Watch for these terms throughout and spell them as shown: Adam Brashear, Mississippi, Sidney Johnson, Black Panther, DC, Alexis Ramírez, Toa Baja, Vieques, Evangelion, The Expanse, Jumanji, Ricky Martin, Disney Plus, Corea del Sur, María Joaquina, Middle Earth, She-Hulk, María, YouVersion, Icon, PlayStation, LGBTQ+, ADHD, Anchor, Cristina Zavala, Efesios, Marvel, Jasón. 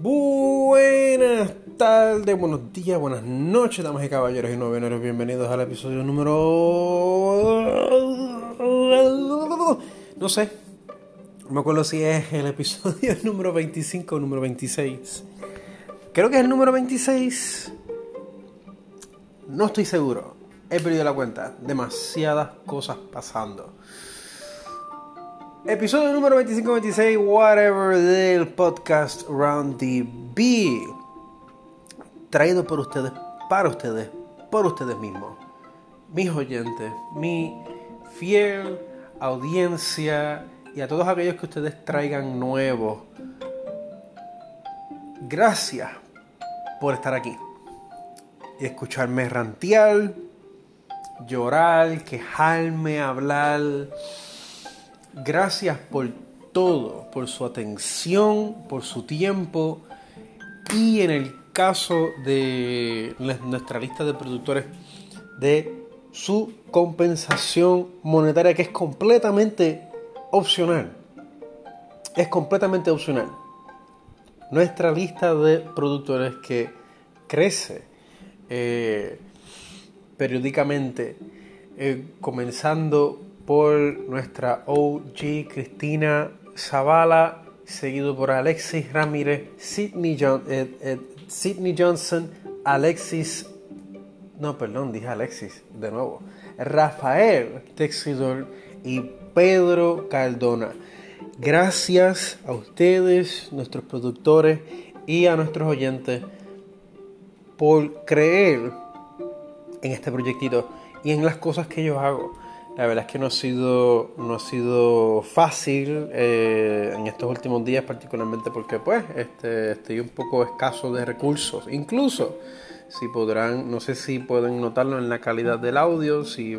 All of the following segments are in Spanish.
Buenas tardes, buenos días, buenas noches, damas y caballeros y noveneros. Bienvenidos al episodio número... No sé, no me acuerdo si es el episodio número 25 o número 26. Creo que es el número 26. No estoy seguro, he perdido la cuenta. Demasiadas cosas pasando. Episodio número 25-26, whatever, del podcast Round the Bee. Traído por ustedes, para ustedes, por ustedes mismos. Mis oyentes, mi fiel audiencia y a todos aquellos que ustedes traigan nuevos. Gracias por estar aquí y escucharme rantear, llorar, quejarme, hablar. Gracias por todo, por su atención, por su tiempo. Y en el caso de nuestra lista de productores, de su compensación monetaria, que es completamente opcional. Es completamente opcional. Nuestra lista de productores que crece periódicamente, comenzando por nuestra OG Cristina Zavala, seguido por Alexis Ramírez, Sidney Johnson, Rafael Texidor y Pedro Cardona. Gracias a ustedes, nuestros productores y a nuestros oyentes por creer en este proyectito y en las cosas que yo hago. La verdad es que no ha sido fácil en estos últimos días, particularmente porque pues estoy un poco escaso de recursos. Incluso, no sé si pueden notarlo en la calidad del audio, si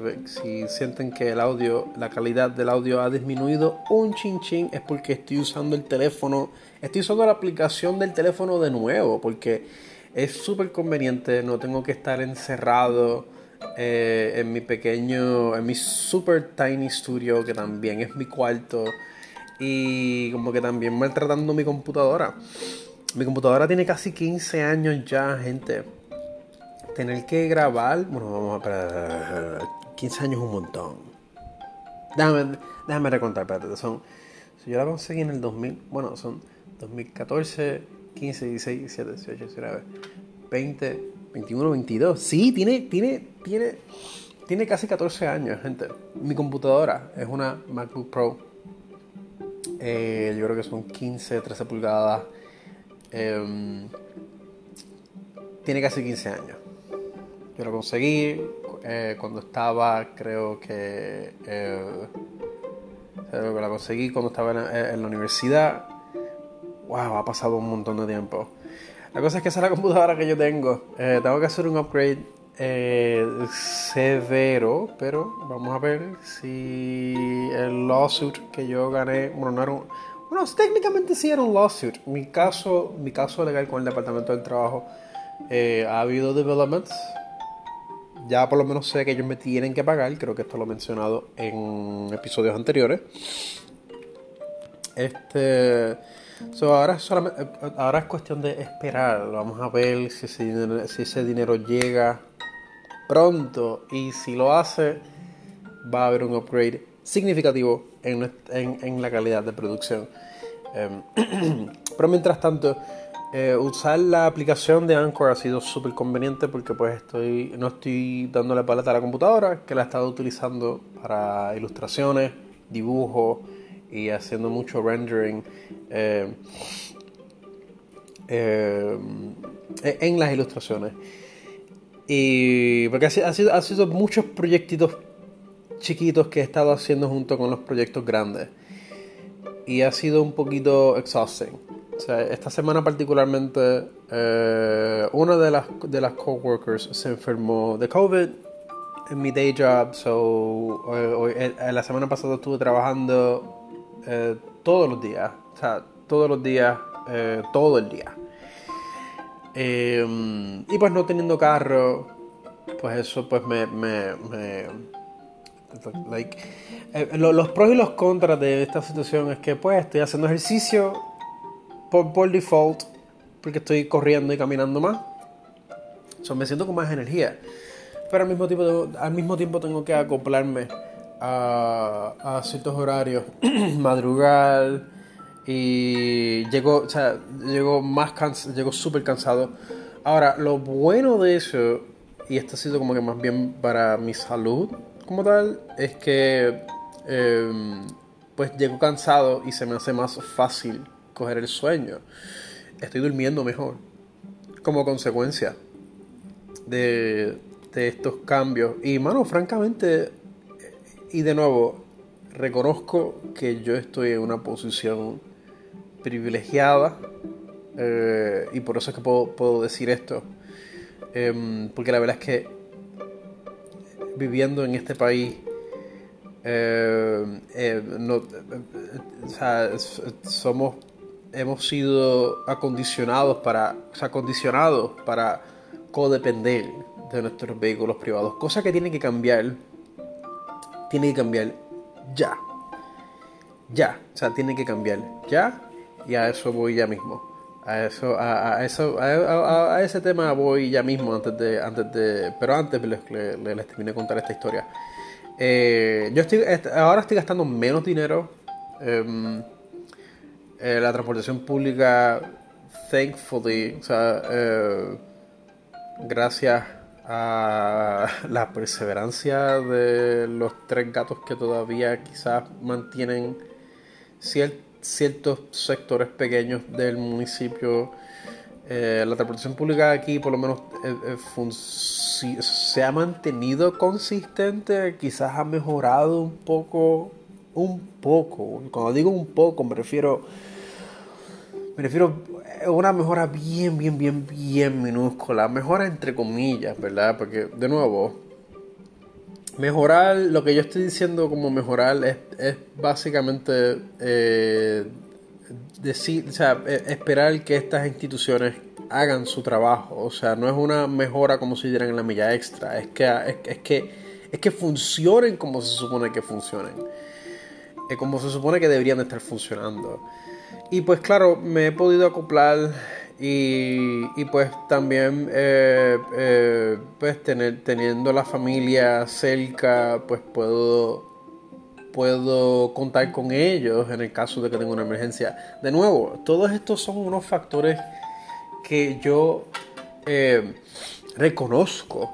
sienten que la calidad del audio ha disminuido un chinchín, es porque estoy usando la aplicación del teléfono de nuevo, porque es súper conveniente, no tengo que estar encerrado en mi super tiny studio, que también es mi cuarto, y como que también maltratando mi computadora. Mi computadora tiene casi 15 años ya, gente. Tener que grabar, bueno, vamos a esperar, 15 años es un montón. Déjame recontar, espérate, si yo la conseguí en el 2000, bueno, son 2014, 15, 16, 17, 18, 19, 20... 21, 22. Sí, tiene casi 14 años, gente. Mi computadora es una MacBook Pro. Yo creo que son 15, 13 pulgadas. Tiene casi 15 años. Yo lo conseguí cuando estaba en la universidad. Wow, ha pasado un montón de tiempo. La cosa es que esa es la computadora que yo tengo. Tengo que hacer un upgrade severo, pero vamos a ver si el lawsuit que yo gané... Bueno, técnicamente sí era un lawsuit. Mi caso legal con el Departamento del Trabajo, ha habido developments. Ya por lo menos sé que ellos me tienen que pagar. Creo que esto lo he mencionado en episodios anteriores. Ahora es cuestión de esperar. Vamos a ver si ese dinero llega pronto, y si lo hace, va a haber un upgrade significativo en la calidad de producción. Pero mientras tanto, usar la aplicación de Anchor ha sido súper conveniente, porque pues no estoy dándole paleta a la computadora, que la he estado utilizando para ilustraciones, dibujos y haciendo mucho rendering en las ilustraciones, y porque ha sido muchos proyectitos chiquitos que he estado haciendo junto con los proyectos grandes, y ha sido un poquito exhausting. O sea, esta semana particularmente, una de las coworkers se enfermó de COVID en mi day job, la semana pasada estuve trabajando todo el día. Y pues no teniendo carro, pues eso pues los pros y los contras de esta situación es que pues estoy haciendo ejercicio por default, porque estoy corriendo y caminando más. Me siento con más energía. Pero al mismo tiempo tengo que acoplarme a ciertos horarios, madrugar, y llego súper cansado. Ahora, lo bueno de eso, y esto ha sido como que más bien para mi salud como tal, es que pues llego cansado y se me hace más fácil coger el sueño. Estoy durmiendo mejor como consecuencia de estos cambios. Y mano, francamente, y de nuevo, reconozco que yo estoy en una posición privilegiada, y por eso es que puedo decir esto, porque la verdad es que viviendo en este país, hemos sido acondicionados para codepender de nuestros vehículos privados, cosa que tiene que cambiar ya, o sea, tiene que cambiar ya, y a eso voy ya mismo, a ese tema voy ya mismo, pero antes les terminé de contar esta historia. Ahora estoy gastando menos dinero, la transportación pública, thankfully, o sea, gracias a la perseverancia de los tres gatos que todavía quizás mantienen ciertos sectores pequeños del municipio, la transportación pública aquí por lo menos se ha mantenido consistente, quizás ha mejorado un poco. Cuando digo un poco me refiero a una mejora bien minúscula, mejora entre comillas, ¿verdad? Porque, de nuevo, mejorar, lo que yo estoy diciendo como mejorar es básicamente decir, o sea, esperar que estas instituciones hagan su trabajo. O sea, no es una mejora como si dieran en la milla extra, es que funcionen como se supone que funcionen, como se supone que deberían de estar funcionando. Y pues claro, me he podido acoplar y pues también pues teniendo la familia cerca, pues puedo contar con ellos en el caso de que tenga una emergencia. De nuevo, todos estos son unos factores que yo reconozco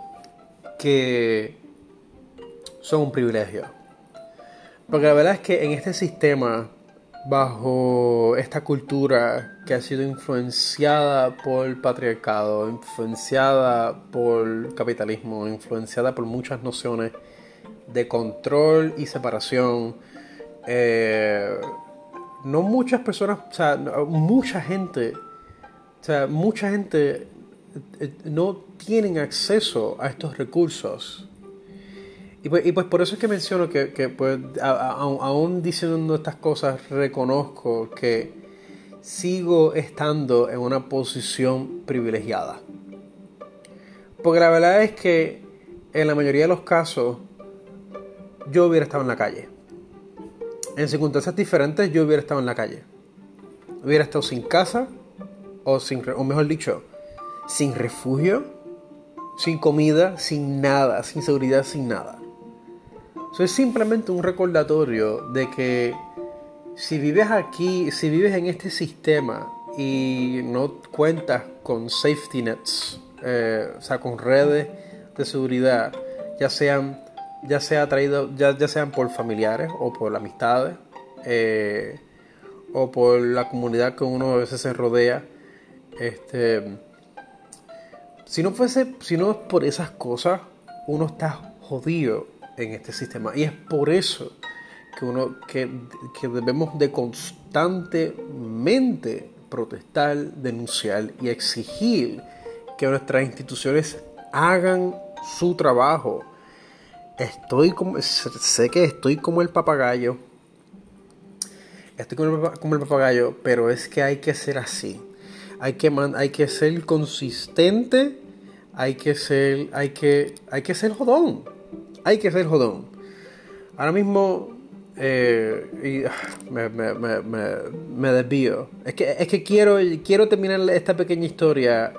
que son un privilegio. Porque la verdad es que en este sistema, bajo esta cultura que ha sido influenciada por el patriarcado, influenciada por el capitalismo, influenciada por muchas nociones de control y separación, no muchas personas, o sea, mucha gente no tienen acceso a estos recursos. Y pues por eso es que menciono que pues, aún diciendo estas cosas, reconozco que sigo estando en una posición privilegiada. Porque la verdad es que en la mayoría de los casos yo hubiera estado en la calle. En circunstancias diferentes yo hubiera estado en la calle. Hubiera estado sin casa, o mejor dicho, sin refugio, sin comida, sin nada, sin seguridad, sin nada. Eso es simplemente un recordatorio de que si vives aquí, si vives en este sistema y no cuentas con safety nets, o sea, con redes de seguridad, ya sean por familiares o por amistades, o por la comunidad que uno a veces se rodea, si no es por esas cosas, uno está jodido en este sistema. Y es por eso que debemos de constantemente protestar, denunciar y exigir que nuestras instituciones hagan su trabajo. Sé que estoy como el papagayo. Estoy como el papagayo, pero es que hay que ser así. Hay que ser consistente, hay que ser jodón. Ahora mismo Me desvío. Es que quiero terminar esta pequeña historia,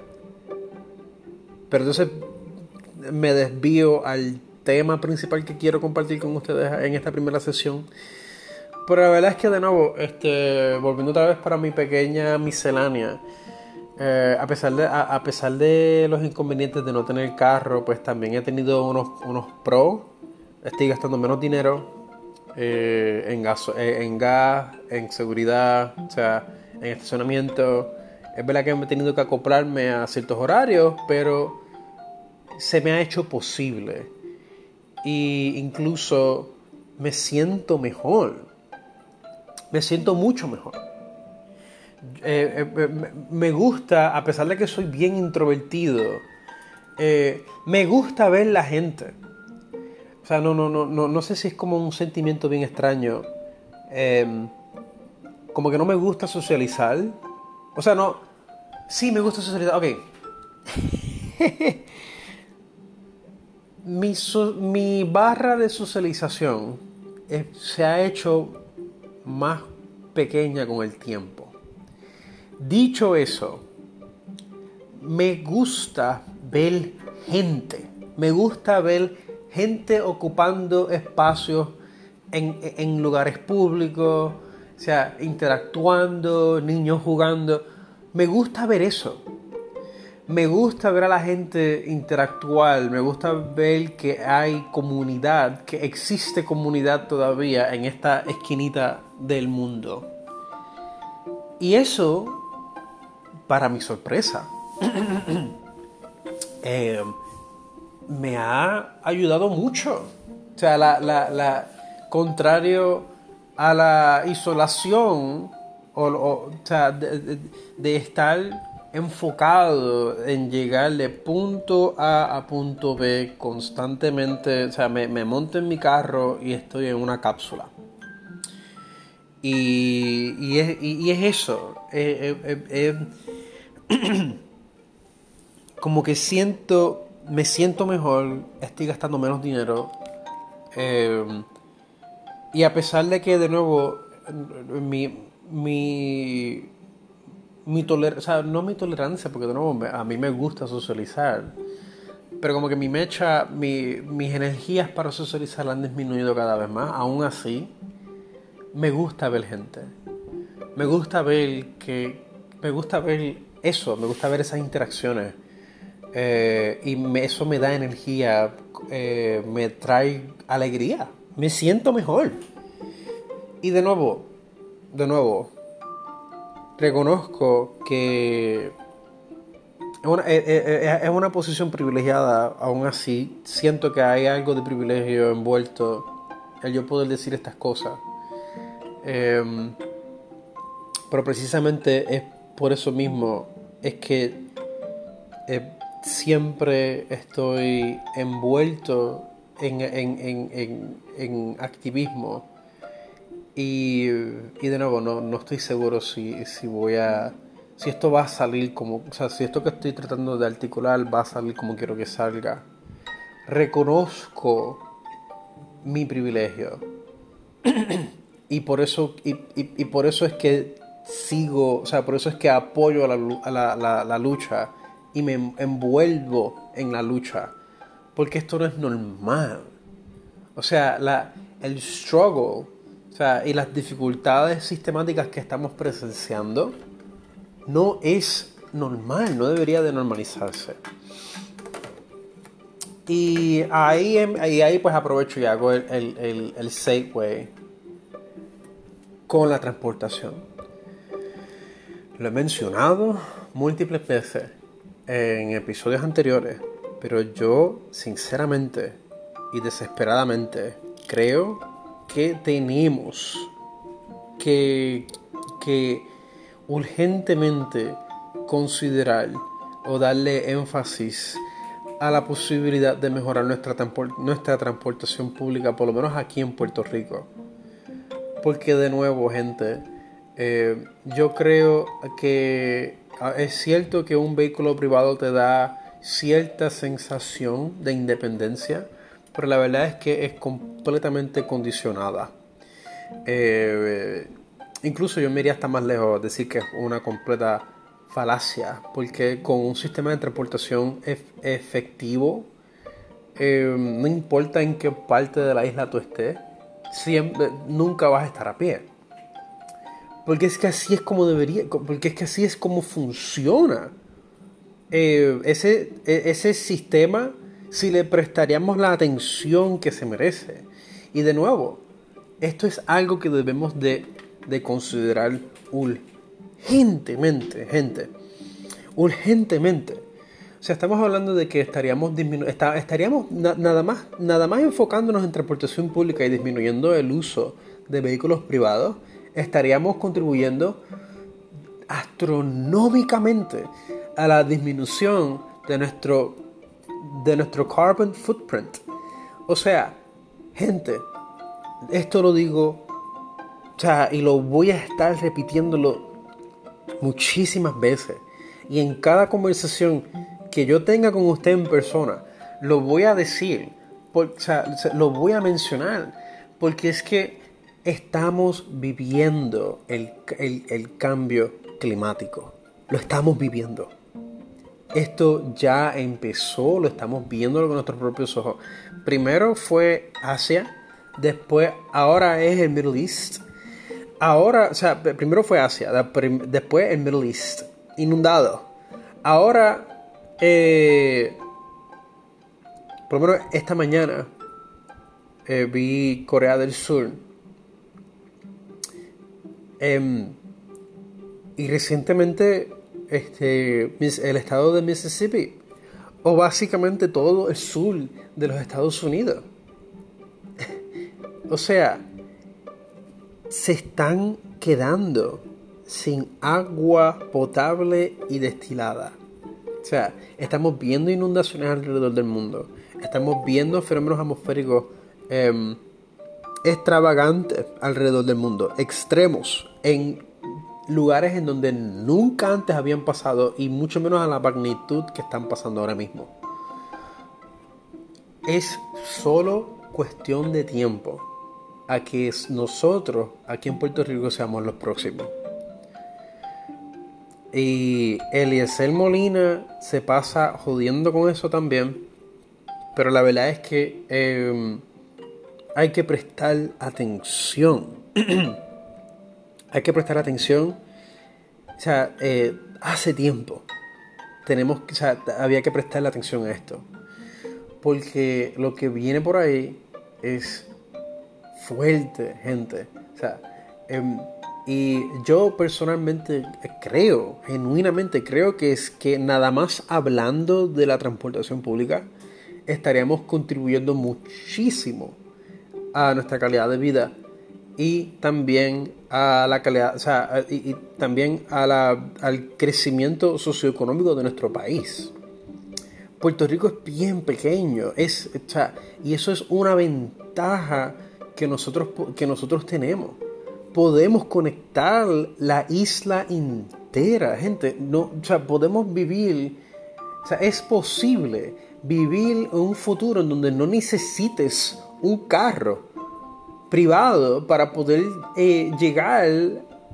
pero entonces me desvío al tema principal que quiero compartir con ustedes en esta primera sesión. Pero la verdad es que, de nuevo, volviendo otra vez para mi pequeña miscelánea, a pesar de los inconvenientes de no tener carro, pues también he tenido unos pros. Estoy gastando menos dinero en gas, en seguridad, o sea, en estacionamiento. Es verdad que he tenido que acoplarme a ciertos horarios, pero se me ha hecho posible. Y incluso me siento mejor. Me siento mucho mejor. Me gusta, a pesar de que soy bien introvertido, me gusta ver la gente. O sea, no sé si es como un sentimiento bien extraño. Como que no me gusta socializar. O sea, no. Sí, me gusta socializar. Ok. Mi barra de socialización se ha hecho más pequeña con el tiempo. Dicho eso, me gusta ver gente. Me gusta ver gente ocupando espacios en lugares públicos, o sea, interactuando, niños jugando. Me gusta ver eso. Me gusta ver a la gente interactuar, me gusta ver que hay comunidad, que existe comunidad todavía en esta esquinita del mundo. Y eso, para mi sorpresa, me ha ayudado mucho. O sea, contrario a la isolación, o sea, de estar enfocado en llegar de punto A punto B constantemente. O sea, me monto en mi carro y estoy en una cápsula. Y es eso. Como que me siento mejor, estoy gastando menos dinero. Y a pesar de que, de nuevo, mi tolerancia, porque de nuevo a mí me gusta socializar, pero como que mi mecha, mis energías para socializar han disminuido cada vez más. Aún así, me gusta ver gente, me gusta ver eso, me gusta ver esas interacciones, eso me da energía, me trae alegría, me siento mejor. Y de nuevo reconozco que es una posición privilegiada. Aún así, siento que hay algo de privilegio envuelto el yo poder decir estas cosas. Pero precisamente es por eso mismo es que siempre estoy envuelto en activismo. Y de nuevo, no estoy seguro si esto va a salir como, o sea, si esto que estoy tratando de articular va a salir como quiero que salga. Reconozco mi privilegio. y por eso es que sigo, o sea, por eso es que apoyo la lucha y me envuelvo en la lucha. Porque esto no es normal. O sea, el struggle, o sea, y las dificultades sistemáticas que estamos presenciando no es normal, no debería de normalizarse. Y ahí pues aprovecho y hago el segue con la transportación. Lo he mencionado múltiples veces en episodios anteriores, pero yo sinceramente y desesperadamente creo que tenemos que urgentemente considerar o darle énfasis a la posibilidad de mejorar nuestra transportación pública, por lo menos aquí en Puerto Rico. Porque de nuevo, gente, yo creo que es cierto que un vehículo privado te da cierta sensación de independencia, pero la verdad es que es completamente condicionada. Incluso yo me iría hasta más lejos, decir que es una completa falacia, porque con un sistema de transportación efectivo, no importa en qué parte de la isla tú estés, nunca vas a estar a pie. Porque es que así es como debería, porque es que así es como funciona ese sistema, si le prestaríamos la atención que se merece. Y de nuevo, esto es algo que debemos de considerar urgentemente. O sea, estamos hablando de que estaríamos nada más enfocándonos en transportación pública y disminuyendo el uso de vehículos privados, estaríamos contribuyendo astronómicamente a la disminución de nuestro carbon footprint. O sea, gente, esto lo digo, o sea, y lo voy a estar repitiéndolo muchísimas veces. Y en cada conversación que yo tenga con usted en persona, lo voy a decir, o sea, lo voy a mencionar, porque es que estamos viviendo el cambio climático. Lo estamos viviendo. Esto ya empezó, lo estamos viendo con nuestros propios ojos. Primero fue Asia, después ahora es el Middle East. Ahora, o sea, primero fue Asia, después el Middle East, inundado. Ahora, por lo menos esta mañana, vi Corea del Sur. Y recientemente el estado de Mississippi, o básicamente todo el sur de los Estados Unidos. O sea, se están quedando sin agua potable y destilada. O sea, estamos viendo inundaciones alrededor del mundo. Estamos viendo fenómenos atmosféricos extravagantes alrededor del mundo, extremos, en lugares en donde nunca antes habían pasado, y mucho menos a la magnitud que están pasando ahora mismo. Es solo cuestión de tiempo a que nosotros aquí en Puerto Rico seamos los próximos. Y Eliezer Molina se pasa jodiendo con eso también, pero la verdad es que hay que prestar atención. Hay que prestar atención. O sea, hace tiempo había que prestarle atención a esto, porque lo que viene por ahí es fuerte, gente. O sea, y yo personalmente genuinamente creo que es que nada más hablando de la transportación pública estaríamos contribuyendo muchísimo a nuestra calidad de vida, y también a la calidad, o sea, y también al crecimiento socioeconómico de nuestro país. Puerto Rico es bien pequeño, o sea, y eso es una ventaja que nosotros tenemos. Podemos conectar la isla entera, gente. No, o sea, podemos vivir, o sea, es posible vivir un futuro en donde no necesites un carro privado para poder llegar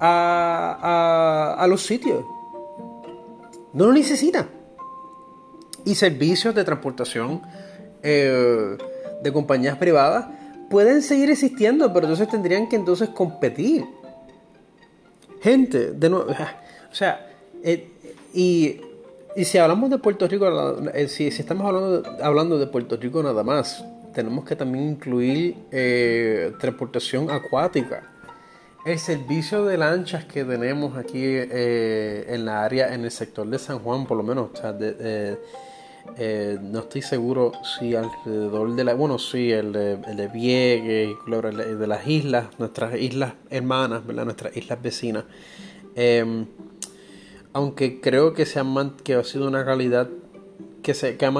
a los sitios. No lo necesita. Y servicios de transportación de compañías privadas pueden seguir existiendo, pero entonces tendrían que competir. Gente, de nuevo, o sea, y si hablamos de Puerto Rico, si estamos hablando de Puerto Rico nada más, tenemos que también incluir transportación acuática. El servicio de lanchas que tenemos aquí en la área, en el sector de San Juan, por lo menos, o sea, no estoy seguro si alrededor de el de Vieques, el de las islas, nuestras islas hermanas, ¿verdad? Nuestras islas vecinas. Aunque creo que que ha sido una calidad que se ha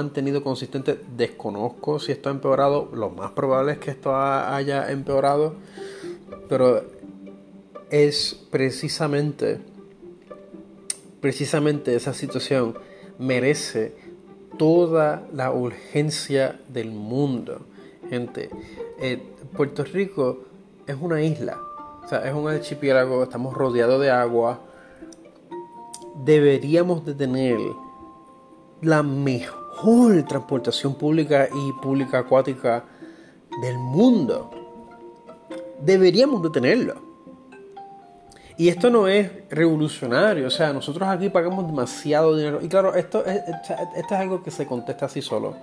mantenido consistente. Desconozco si esto ha empeorado. Lo más probable es que esto haya empeorado, pero es precisamente esa situación merece toda la urgencia del mundo, gente. Puerto Rico es una isla, o sea, es un archipiélago, estamos rodeados de agua. Deberíamos de tener la mejor transportación pública y pública acuática del mundo. Deberíamos de tenerlo. Y esto no es revolucionario, o sea, nosotros aquí pagamos demasiado dinero. Y claro, esto es algo que se contesta así solo.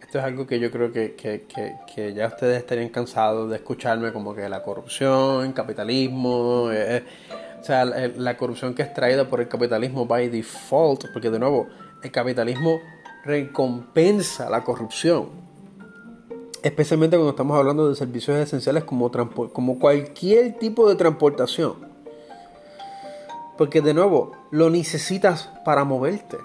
Esto es algo que yo creo que ya ustedes estarían cansados de escucharme, como que la corrupción, capitalismo, o sea, la corrupción que es traída por el capitalismo by default, porque de nuevo, el capitalismo recompensa la corrupción, especialmente cuando estamos hablando de servicios esenciales como cualquier tipo de transportación, porque de nuevo, lo necesitas para moverte,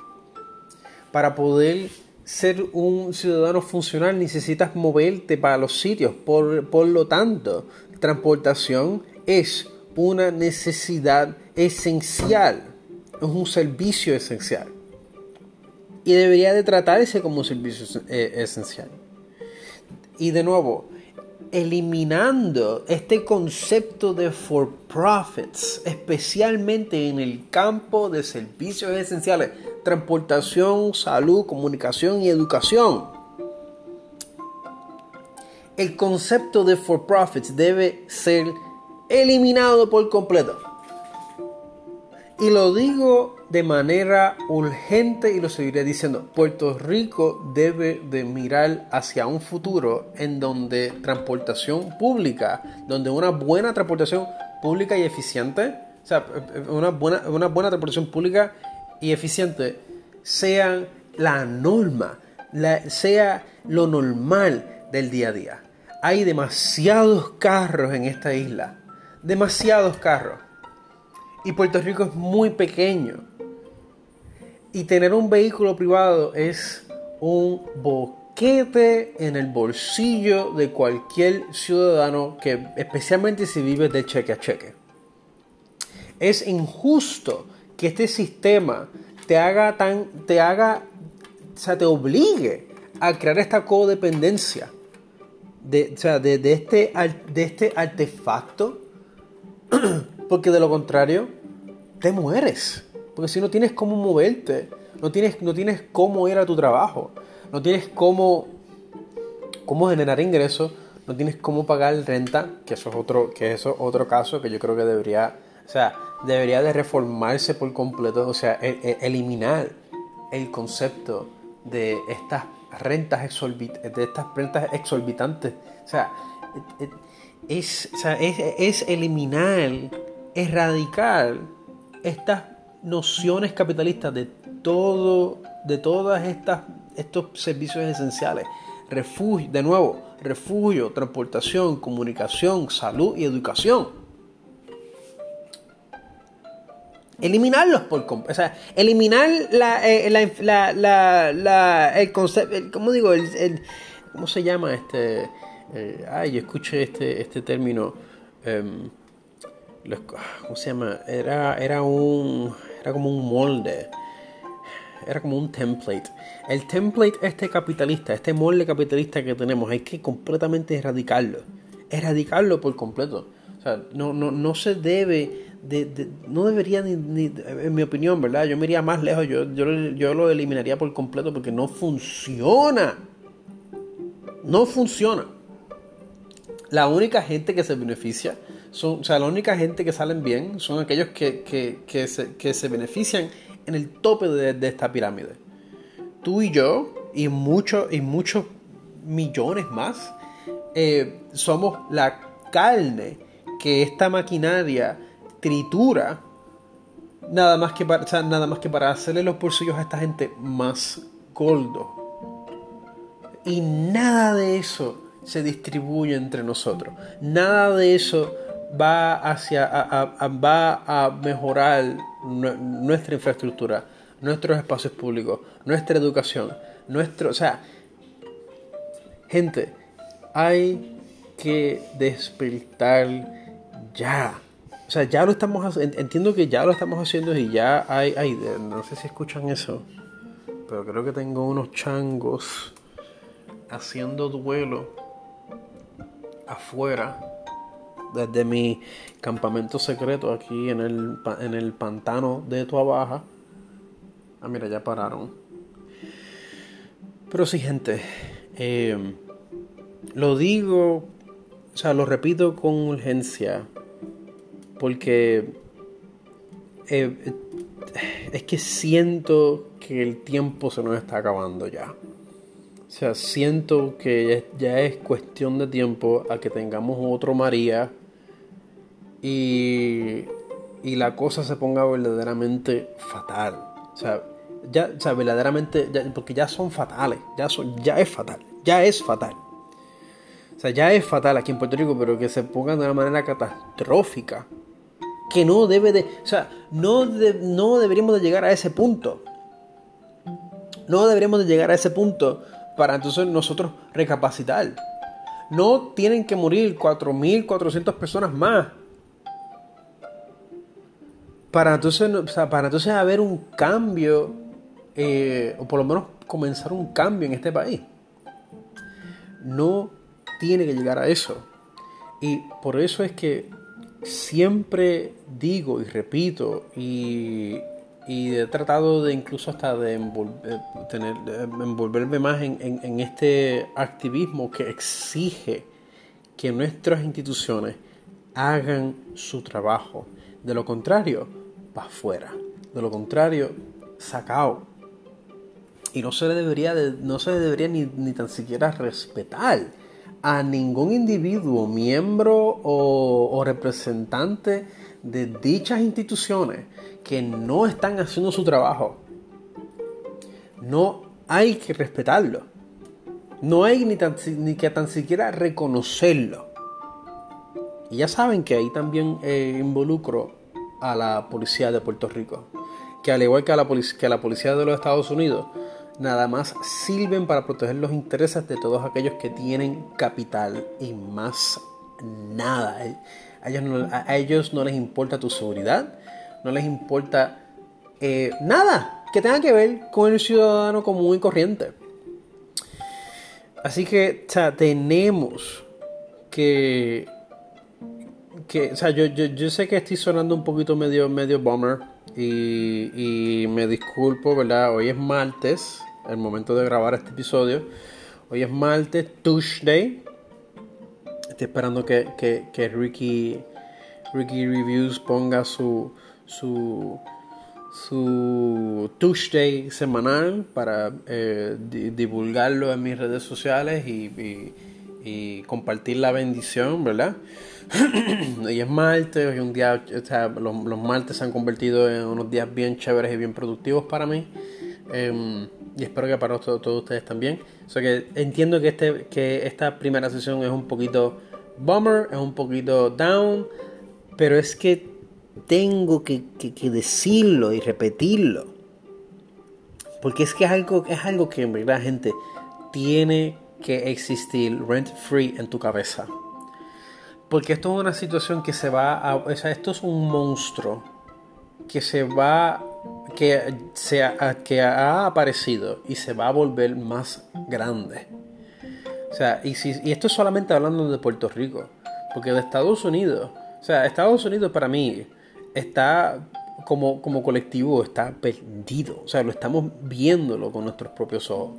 para poder ser un ciudadano funcional necesitas moverte para los sitios, por lo tanto, transportación es una necesidad esencial, es un servicio esencial y debería de tratarse como un servicio esencial. Y de nuevo, eliminando este concepto de for profits, especialmente en el campo de servicios esenciales, transportación, salud, comunicación y educación. El concepto de for profits debe ser eliminado por completo. Y lo digo de manera urgente y lo seguiré diciendo. Puerto Rico debe de mirar hacia un futuro en donde transportación pública, donde una buena transportación pública y eficiente, o sea, una buena transportación pública y eficiente sea la norma, sea lo normal del día a día. Hay demasiados carros en esta isla, demasiados carros. Y Puerto Rico es muy pequeño. Y tener un vehículo privado es un boquete en el bolsillo de cualquier ciudadano, que, especialmente si vives de cheque a cheque. Es injusto que este sistema te obligue a crear esta codependencia de este artefacto. Porque de lo contrario, te mueres. Porque si no tienes cómo moverte, no tienes cómo ir a tu trabajo, no tienes cómo generar ingresos, no tienes cómo pagar renta, que eso es otro caso que yo creo que debería de reformarse por completo, o sea, eliminar el concepto de estas rentas exorbitantes. O sea, es eliminar, erradicar estas nociones capitalistas de todos estos servicios esenciales. Refugio, transportación, comunicación, salud y educación. Eliminarlos por completo, o sea, eliminar el concepto, ¿cómo se llama este? Yo escuché este término. ¿Cómo se llama? Era como un molde. Era como un template. El template este molde capitalista que tenemos, hay que completamente erradicarlo. Erradicarlo por completo. O sea, no se debe. No debería ni, en mi opinión, ¿verdad? Yo me iría más lejos. Yo lo eliminaría por completo porque no funciona. No funciona. La única gente que se beneficia la única gente que salen bien son aquellos que se benefician en el tope de esta pirámide. Tú y yo y muchos millones más somos la carne que esta maquinaria tritura nada más que para hacerle los bolsillos a esta gente más gordo. Y nada de eso se distribuye entre nosotros. Nada de eso va a mejorar nuestra infraestructura, nuestros espacios públicos, nuestra educación, gente, hay que despertar ya. O sea, ya lo estamos haciendo, entiendo que ya lo estamos haciendo y ya hay no sé si escuchan eso, pero creo que tengo unos changos haciendo duelo afuera desde mi campamento secreto aquí en el pantano de Toa Baja. Ah, mira, ya pararon. Pero sí, gente, lo digo, o sea, lo repito con urgencia, porque es que siento que el tiempo se nos está acabando ya. O sea, siento que ya es cuestión de tiempo a que tengamos otro María y la cosa se ponga verdaderamente fatal. O sea, verdaderamente, porque ya son fatales, ya es fatal. O sea, ya es fatal aquí en Puerto Rico, pero que se pongan de una manera catastrófica, que no debe de, o sea, no deberíamos de llegar a ese punto. No deberíamos de llegar a ese punto para entonces nosotros recapacitar. No tienen que morir 4.400 personas más para entonces, o sea, para entonces haber un cambio, o por lo menos comenzar un cambio en este país. No tiene que llegar a eso. Y por eso es que siempre digo y repito y he tratado de incluso hasta de envolverme más en este activismo que exige que nuestras instituciones hagan su trabajo. De lo contrario, para afuera. De lo contrario, sacao. Y no se le debería ni tan siquiera respetar a ningún individuo, miembro o representante de dichas instituciones que no están haciendo su trabajo. No hay que respetarlo. No hay ni tan siquiera reconocerlo. Y ya saben que ahí también involucro a la policía de Puerto Rico, que al igual que a la policía de los Estados Unidos, nada más sirven para proteger los intereses de todos aquellos que tienen capital y más nada. A ellos no les importa tu seguridad, no les importa nada que tenga que ver con el ciudadano común y corriente. Así que, o sea, tenemos que o sea, yo sé que estoy sonando un poquito medio bummer y me disculpo, ¿verdad? Hoy es martes, el momento de grabar este episodio. Hoy es martes, Tuesday. Estoy esperando que Ricky Reviews ponga su Tuesday semanal para divulgarlo en mis redes sociales y compartir la bendición, ¿verdad? Hoy es martes, hoy es un día, o sea, los martes se han convertido en unos días bien chéveres y bien productivos para mí. Y espero que para todos ustedes también. O sea, que entiendo que esta primera sesión es un poquito bummer, es un poquito down, pero es que tengo que decirlo y repetirlo, porque es que es algo que en verdad, gente, tiene que existir rent free en tu cabeza, porque esto es una situación que se va a, o sea, esto es un monstruo que ha aparecido y se va a volver más grande. O sea, y esto es solamente hablando de Puerto Rico, porque de Estados Unidos, o sea, Estados Unidos para mí está como colectivo, está perdido. O sea, lo estamos viéndolo con nuestros propios ojos.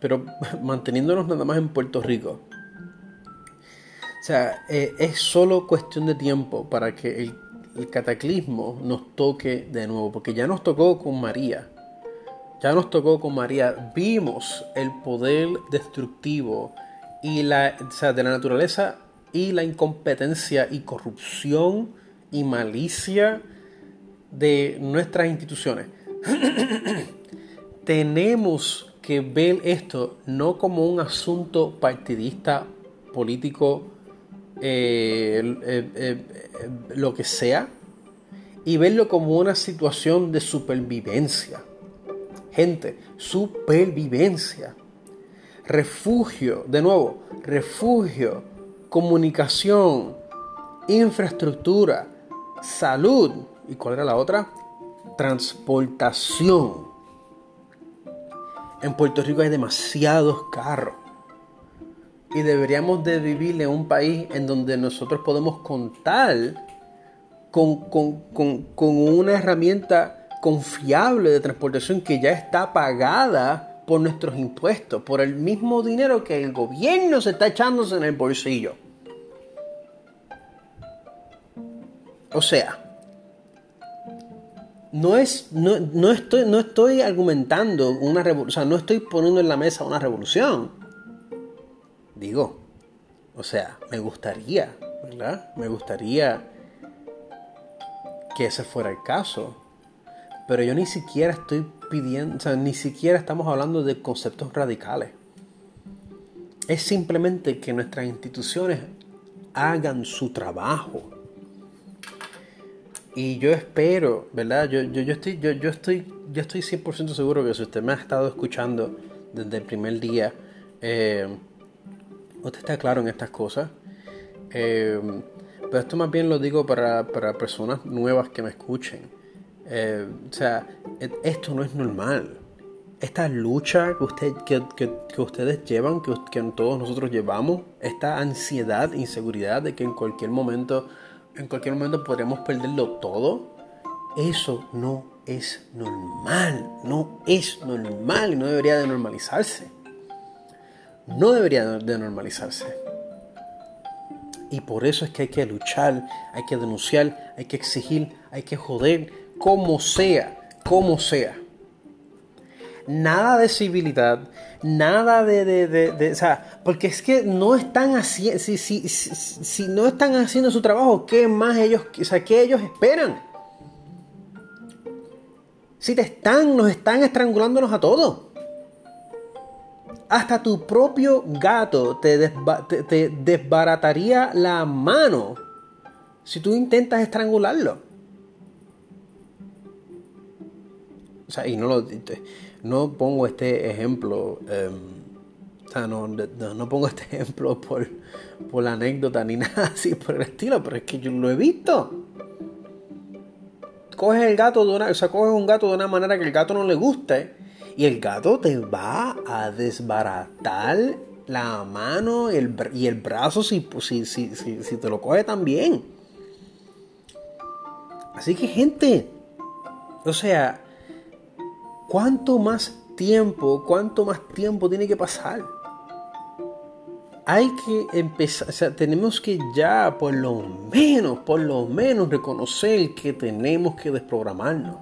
Pero manteniéndonos nada más en Puerto Rico. O sea, es solo cuestión de tiempo para que el cataclismo nos toque de nuevo, porque ya nos tocó con María. Vimos el poder destructivo y o sea, de la naturaleza y la incompetencia y corrupción y malicia de nuestras instituciones. Tenemos que ver esto no como un asunto partidista, político, lo que sea, y verlo como una situación de supervivencia. Gente, supervivencia. Refugio, de nuevo, refugio, comunicación, infraestructura, salud. ¿Y cuál era la otra? Transportación. En Puerto Rico hay demasiados carros. y deberíamos de vivir en un país en donde nosotros podemos contar con una herramienta confiable de transportación que ya está pagada por nuestros impuestos, por el mismo dinero que el gobierno se está echándose en el bolsillo. O sea, no estoy argumentando una revolución, o sea, no estoy poniendo en la mesa una revolución. Digo, o sea, me gustaría, ¿verdad? Me gustaría que ese fuera el caso, pero yo ni siquiera estoy pidiendo, o sea, ni siquiera estamos hablando de conceptos radicales. Es simplemente que nuestras instituciones hagan su trabajo. Y yo espero, ¿verdad? Yo estoy 100% seguro que si usted me ha estado escuchando desde el primer día, usted está claro en estas cosas. Pero esto más bien lo digo para personas nuevas que me escuchen. O sea, esto no es normal. Esta lucha que ustedes llevan, que todos nosotros llevamos, esta ansiedad, inseguridad de que en cualquier momento podremos perderlo todo. Eso no es normal. No es normal y no debería de normalizarse. No debería de normalizarse. Y por eso es que hay que luchar, hay que denunciar, hay que exigir, hay que joder, como sea, como sea. Nada de civilidad, nada de o sea, porque es que no están haciendo, si no están haciendo su trabajo, ¿qué más ellos, o sea, qué ellos esperan? Si nos están estrangulándonos a todos. Hasta tu propio gato te desbarataría la mano si tú intentas estrangularlo. O sea, y no pongo este ejemplo, o sea, no pongo este ejemplo por la anécdota ni nada así por el estilo, pero es que yo lo he visto. Coges un gato de una manera que el gato no le guste y el gato te va a desbaratar la mano y el brazo si te lo coge también. Así que, gente, o sea, ¿Cuánto más tiempo tiene que pasar? Hay que empezar, o sea, tenemos que ya por lo menos reconocer que tenemos que desprogramarnos.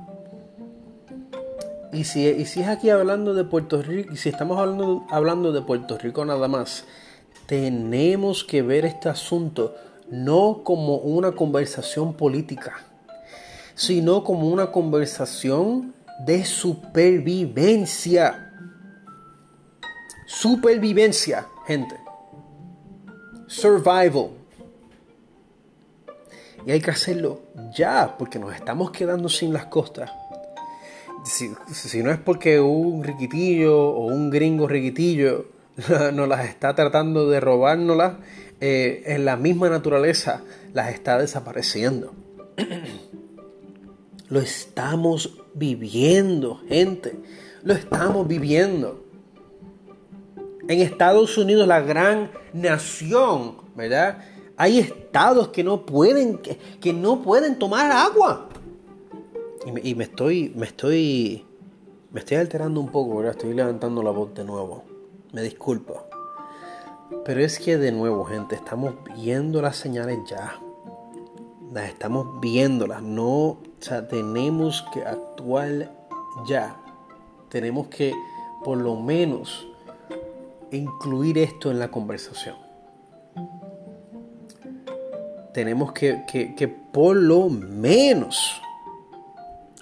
Y si es aquí hablando de Puerto Rico, y si estamos hablando de Puerto Rico nada más, tenemos que ver este asunto no como una conversación política, sino como una conversación de supervivencia. Supervivencia, gente. Survival. Y hay que hacerlo ya, porque nos estamos quedando sin las costas. Si no es porque un riquitillo o un gringo riquitillo nos las está tratando de robárnoslas, en la misma naturaleza las está desapareciendo. Lo estamos viviendo, gente. Lo estamos viviendo. En Estados Unidos, la gran nación, ¿verdad? Hay estados que no pueden tomar agua. Y me estoy alterando un poco, ¿verdad? Estoy levantando la voz de nuevo. Me disculpo. Pero es que de nuevo, gente, estamos viendo las señales ya. Las estamos viéndolas, no, o sea, tenemos que actuar ya. Tenemos que por lo menos incluir esto en la conversación. Tenemos que por lo menos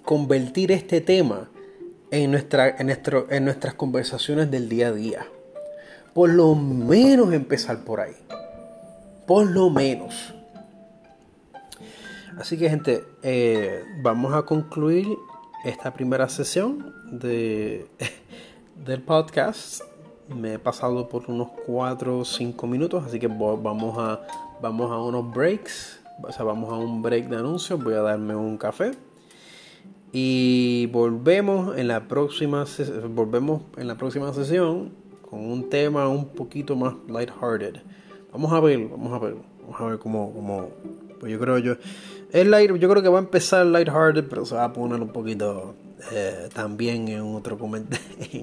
convertir este tema en nuestras conversaciones del día a día. Por lo menos empezar por ahí. Por lo menos. Así que, gente, vamos a concluir esta primera sesión del podcast. Me he pasado por unos 4 o 5 minutos, así que vamos a unos breaks. O sea, vamos a un break de anuncios. Voy a darme un café. Y volvemos en la próxima sesión con un tema un poquito más lighthearted. Vamos a ver cómo pues yo creo que va a empezar lighthearted, pero se va a poner un poquito también en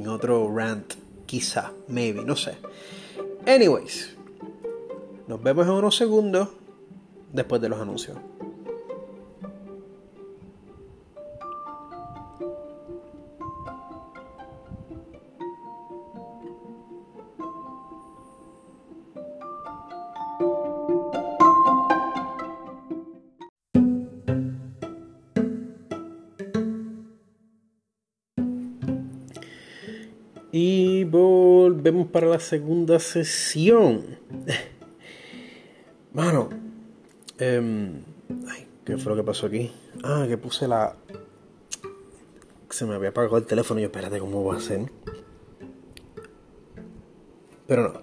otro rant, quizá, maybe, no sé. Anyways, nos vemos en unos segundos después de los anuncios. Y volvemos para la segunda sesión. Mano, ¿qué fue lo que pasó aquí? Ah, que puse la... Se me había apagado el teléfono y yo, espérate, ¿cómo va a ser? Pero no,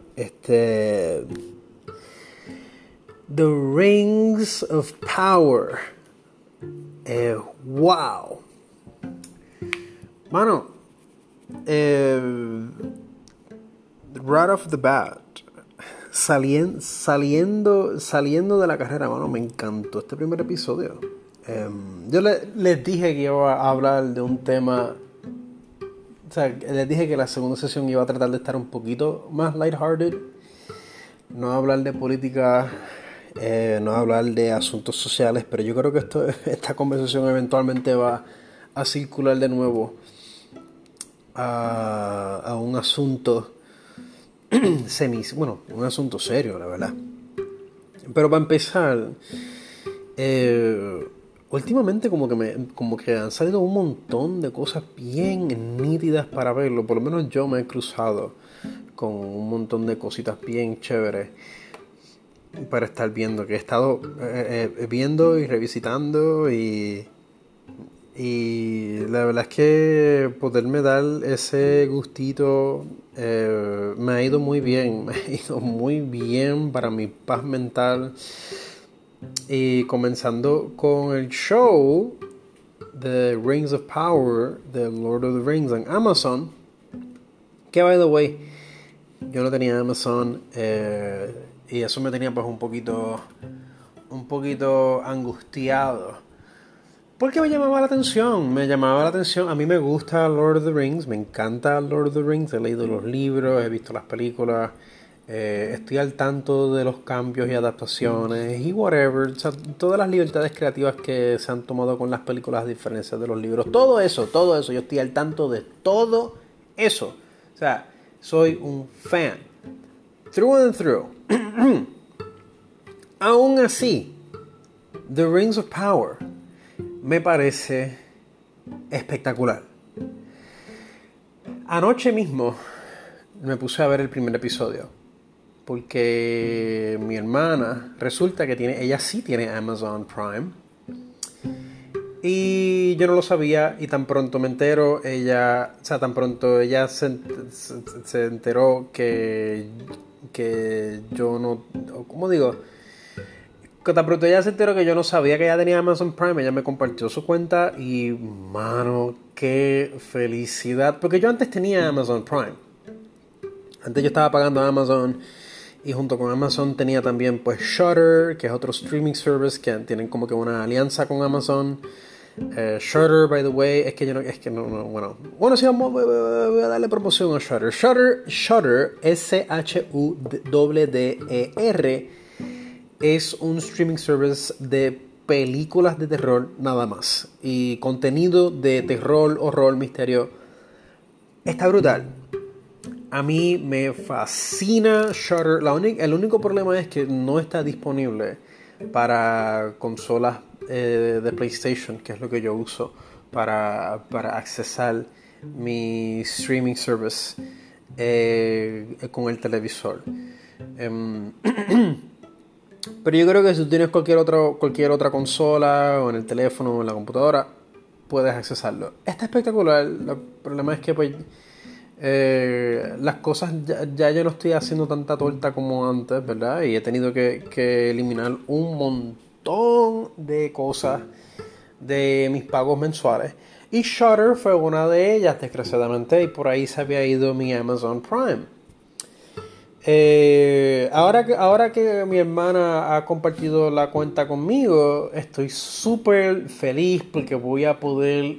The Rings of Power. Wow. Mano, right off the bat, saliendo de la carrera, mano, me encantó este primer episodio. Yo les dije que iba a hablar de un tema, o sea, les dije que la segunda sesión iba a tratar de estar un poquito más lighthearted, no hablar de política, no hablar de asuntos sociales, pero yo creo que esta conversación eventualmente va a circular de nuevo a un asunto un asunto serio, la verdad. Pero para empezar, últimamente como que han salido un montón de cosas bien nítidas para verlo. Por lo menos yo me he cruzado con un montón de cositas bien chéveres para estar viendo, que he estado viendo y revisitando, y la verdad es que poderme dar ese gustito me ha ido muy bien para mi paz mental. Y comenzando con el show The Rings of Power, The Lord of the Rings en Amazon, que by the way, yo no tenía Amazon, y eso me tenía pues un poquito angustiado. Porque me llamaba la atención, a mí me gusta Lord of the Rings, me encanta Lord of the Rings, he leído los libros, he visto las películas, estoy al tanto de los cambios y adaptaciones y whatever, o sea, todas las libertades creativas que se han tomado con las películas a diferencia de los libros, todo eso, yo estoy al tanto de todo eso, o sea, soy un fan, through and through. Aún así, The Rings of Power me parece espectacular. Anoche mismo me puse a ver el primer episodio porque mi hermana resulta que ella sí tiene Amazon Prime, y yo no lo sabía, y tan pronto me entero, ella se enteró que yo no, ¿cómo digo? Pero ella se enteró que yo no sabía que ella tenía Amazon Prime, ella me compartió su cuenta y, mano, qué felicidad. Porque yo antes tenía Amazon Prime. Antes yo estaba pagando a Amazon, y junto con Amazon tenía también pues Shudder, que es otro streaming service que tienen como que una alianza con Amazon. Shudder, by the way, sí, voy a darle promoción a Shudder. Shudder, S-H-U-D-D-E-R, es un streaming service de películas de terror nada más, y contenido de terror, horror, misterio. Está brutal. A mí me fascina Shudder. El único problema es que no está disponible para consolas de PlayStation, que es lo que yo uso para accesar mi streaming service con el televisor. Pero yo creo que si tú tienes cualquier otra consola, o en el teléfono, o en la computadora, puedes accesarlo. Está espectacular. El problema es que pues las cosas ya yo no estoy haciendo tanta torta como antes, ¿verdad? Y he tenido que eliminar un montón de cosas de mis pagos mensuales. Y Shudder fue una de ellas, desgraciadamente, y por ahí se había ido mi Amazon Prime. Ahora que mi hermana ha compartido la cuenta conmigo, estoy súper feliz porque voy a poder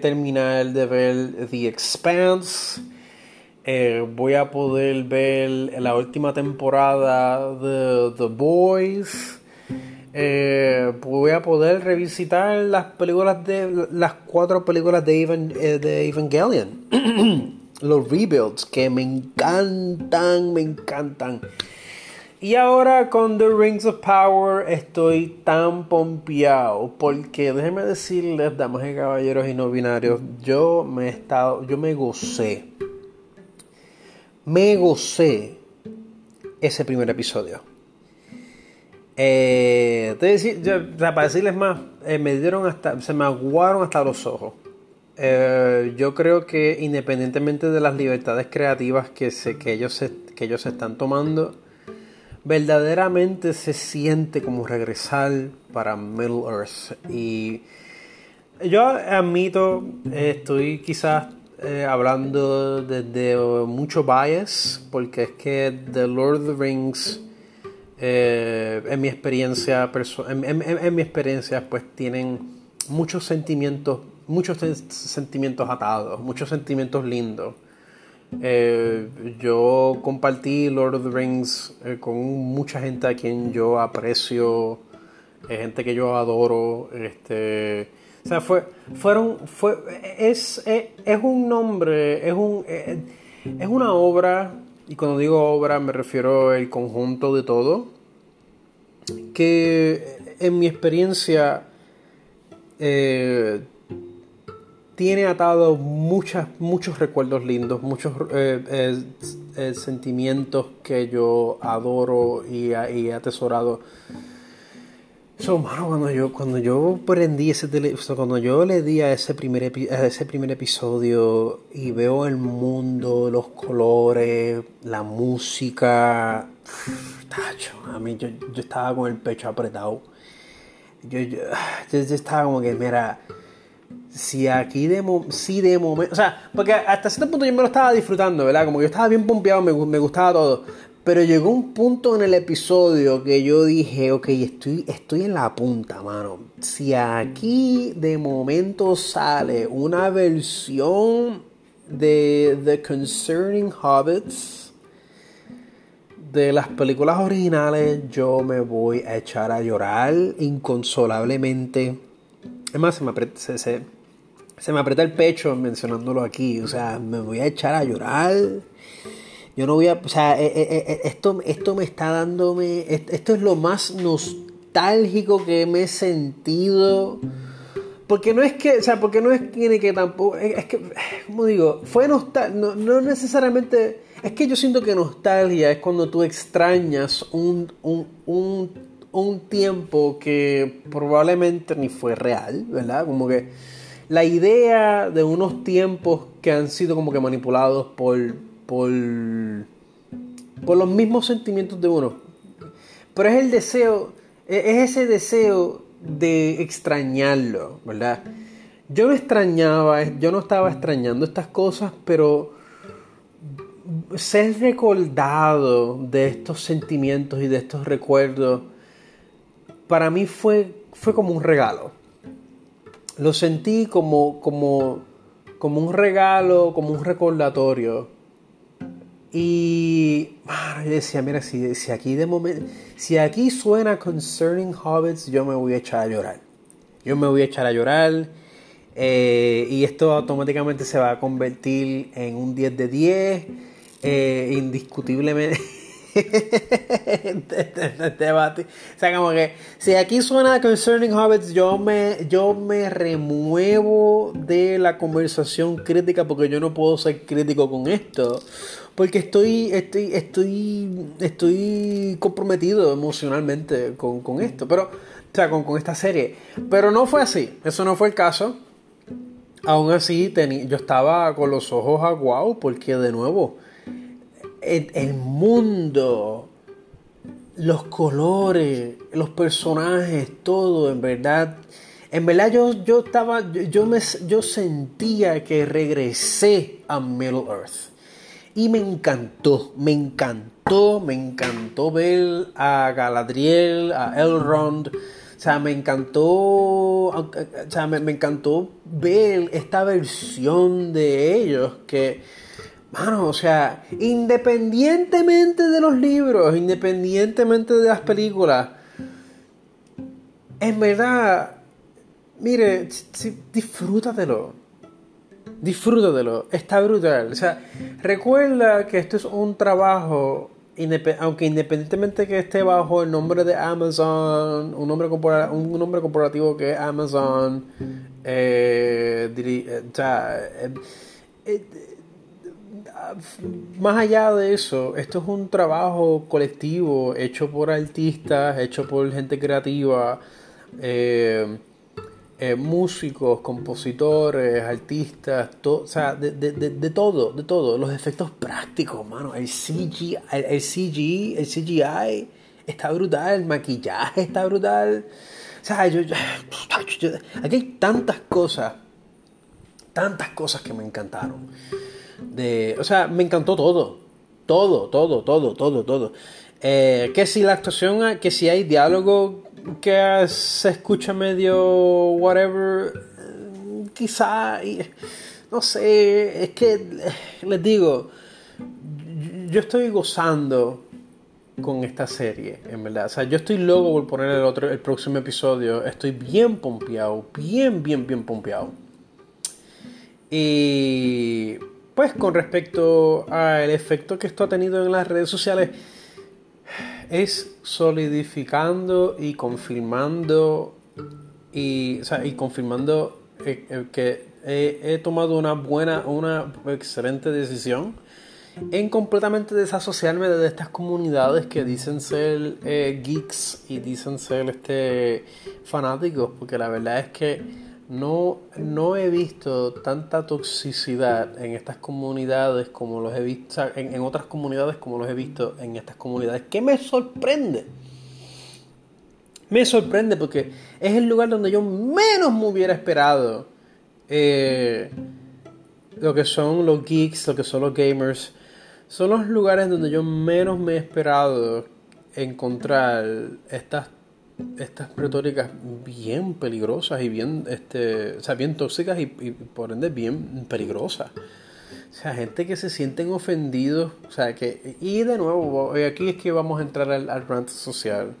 terminar de ver The Expanse. Voy a poder ver la última temporada de The Boys. Voy a poder revisitar las 4 películas de Evangelion. Los rebuilds que me encantan. Y ahora con The Rings of Power estoy tan pompeado porque déjenme decirles, damas y caballeros y no binarios, yo me gocé ese primer episodio. Para decirles más, se me aguaron hasta los ojos. Yo creo que independientemente de las libertades creativas que ellos están tomando, verdaderamente se siente como regresar para Middle Earth. Y yo admito, estoy quizás hablando desde mucho bias, porque es que The Lord of the Rings, en mi experiencia, pues tienen muchos sentimientos atados, muchos sentimientos lindos. Yo compartí Lord of the Rings con mucha gente a quien yo aprecio, gente que yo adoro. Es una obra, y cuando digo obra me refiero al conjunto de todo, que en mi experiencia tiene atado muchos recuerdos lindos, muchos sentimientos que yo adoro y atesorado. Cuando yo le di a ese primer episodio y veo el mundo, los colores, la música, tacho, a mí yo estaba con el pecho apretado. Yo estaba como que, mira, si de momento, o sea, porque hasta cierto punto yo me lo estaba disfrutando, ¿verdad? Como que yo estaba bien pompeado, me gustaba todo. Pero llegó un punto en el episodio que yo dije, ok, estoy en la punta, mano. Si aquí de momento sale una versión de The Concerning Hobbits de las películas originales, yo me voy a echar a llorar inconsolablemente. Es más, se me aprieta el pecho mencionándolo aquí. O sea, me voy a echar a llorar. Yo no voy a... O sea, esto me está dándome... Esto es lo más nostálgico que me he sentido. Porque no es que... O sea, porque no es que tampoco... Es que... ¿Cómo digo? Fue nostalgia... No necesariamente... Es que yo siento que nostalgia es cuando tú extrañas un tiempo que probablemente ni fue real, ¿verdad? Como que la idea de unos tiempos que han sido como que manipulados por los mismos sentimientos de uno, pero es ese deseo de extrañarlo, ¿verdad? Yo no estaba extrañando estas cosas, pero ser recordado de estos sentimientos y de estos recuerdos para mí fue como un regalo. Lo sentí como un regalo, como un recordatorio. Y yo decía, mira, si aquí suena Concerning Hobbits, yo me voy a echar a llorar. Y esto automáticamente se va a convertir en un 10 de 10, indiscutiblemente. O sea, como que si aquí suena Concerning Hobbits, yo me remuevo de la conversación crítica, porque yo no puedo ser crítico con esto, porque estoy comprometido emocionalmente con esto, pero, o sea, con esta serie. Pero no fue así, eso no fue el caso. Aún así, yo estaba con los ojos aguados, porque de nuevo, el mundo, los colores, los personajes, todo, en verdad yo sentía que regresé a Middle Earth. Y me encantó, gustó, me encantó ver a Galadriel, a Elrond. O sea, me encantó ver esta versión de ellos que, mano, o sea, independientemente de los libros, independientemente de las películas, en verdad, mire, disfrútatelo, está brutal. O sea, recuerda que esto es un trabajo, aunque independientemente que esté bajo el nombre de Amazon, un nombre corporativo que es Amazon, más allá de eso, esto es un trabajo colectivo hecho por artistas, hecho por gente creativa, músicos, compositores, artistas, o sea, de todo. Los efectos prácticos, mano. El CGI está brutal. El maquillaje está brutal. O sea, aquí hay tantas cosas que me encantaron. O sea, me encantó todo. Que si la actuación, que si hay diálogo que se escucha medio whatever, quizá, no sé, es que les digo, yo estoy gozando con esta serie, en verdad. O sea, yo estoy loco por poner el próximo episodio. Estoy bien pompeado, bien pompeado. Y pues con respecto al efecto que esto ha tenido en las redes sociales, es solidificando y confirmando que he tomado una excelente decisión en completamente desasociarme de estas comunidades que dicen ser geeks y dicen ser fanáticos, porque la verdad es que no he visto tanta toxicidad en estas comunidades como los he visto en otras comunidades, como los he visto en estas comunidades, que me sorprende porque es el lugar donde yo menos me hubiera esperado lo que son los geeks, lo que son los gamers. Son los lugares donde yo menos me he esperado encontrar estas retóricas bien peligrosas y bien, o sea, bien tóxicas y por ende bien peligrosas. O sea, gente que se sienten ofendidos, o sea, que, y de nuevo, aquí es que vamos a entrar al rant social.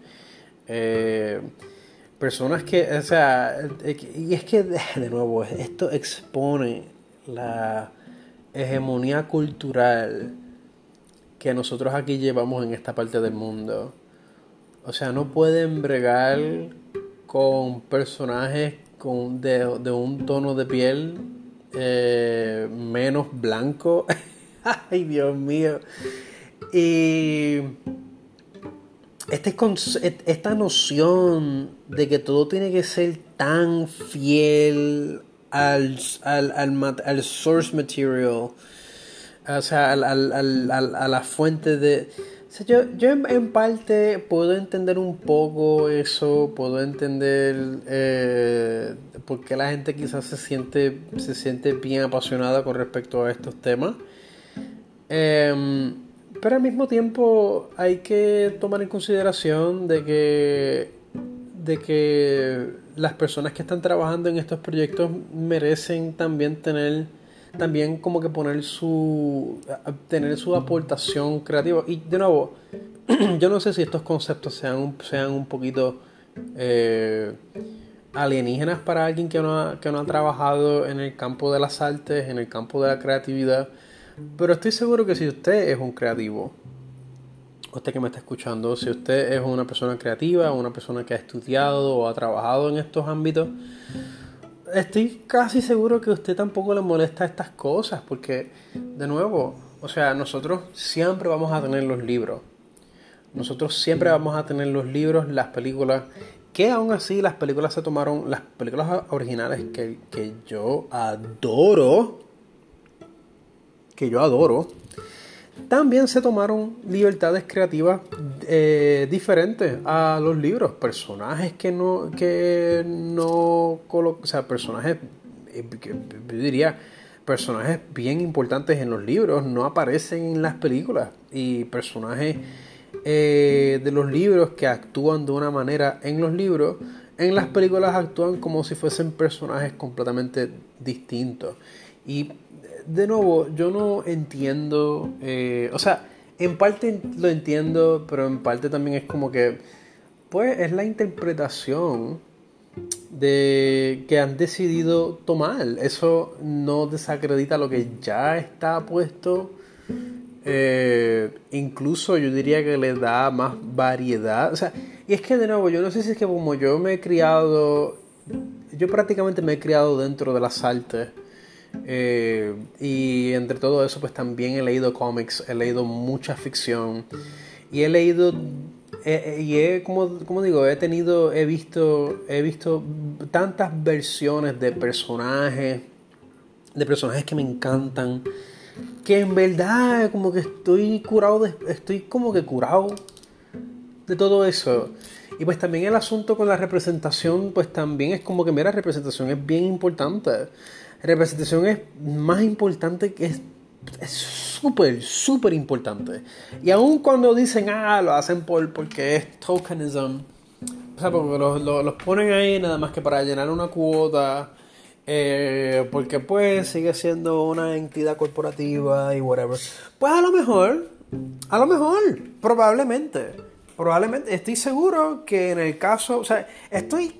Personas que, o sea, y es que, de nuevo, esto expone la hegemonía cultural que nosotros aquí llevamos en esta parte del mundo. O sea, no pueden bregar con personajes de un tono de piel menos blanco. ¡Ay, Dios mío! Y esta noción de que todo tiene que ser tan fiel al source material, o sea, a la fuente de... O sea, yo en parte puedo entender un poco eso, puedo entender por qué la gente quizás se siente bien apasionada con respecto a estos temas. Pero al mismo tiempo hay que tomar en consideración de que las personas que están trabajando en estos proyectos merecen también tener como que tener su aportación creativa. Y de nuevo, yo no sé si estos conceptos sean un poquito alienígenas para alguien que no ha trabajado en el campo de las artes, en el campo de la creatividad, pero estoy seguro que si usted es un creativo, usted que me está escuchando, si usted es una persona creativa, una persona que ha estudiado o ha trabajado en estos ámbitos, estoy casi seguro que a usted tampoco le molesta estas cosas, porque, de nuevo, o sea, nosotros siempre vamos a tener los libros. Nosotros siempre vamos a tener los libros, las películas, que aún así las películas se tomaron, las películas originales que yo adoro, también se tomaron libertades creativas diferentes a los libros. Personajes que no colocan, o sea, personajes, yo diría, personajes bien importantes en los libros no aparecen en las películas, y personajes de los libros que actúan de una manera en los libros, en las películas actúan como si fuesen personajes completamente distintos. Y de nuevo, yo no entiendo, o sea, en parte lo entiendo, pero en parte también es como que, pues, es la interpretación de que han decidido tomar. Eso no desacredita lo que ya está puesto. Incluso yo diría que le da más variedad. O sea, y es que de nuevo, yo no sé si es que como yo me he criado, yo prácticamente me he criado dentro de las artes. Y entre todo eso, pues también he leído cómics, he leído mucha ficción y he leído y he visto tantas versiones de personajes, que me encantan, que en verdad como que estoy como que curado de todo eso. Y pues también el asunto con la representación, pues también es como que, mira, representación es bien importante. Representación es más importante que es súper, súper importante. Y aun cuando dicen, lo hacen porque es tokenism, o sea, porque los ponen ahí nada más que para llenar una cuota, porque pues sigue siendo una entidad corporativa y whatever. Pues a lo mejor, probablemente, estoy seguro que en el caso, o sea, estoy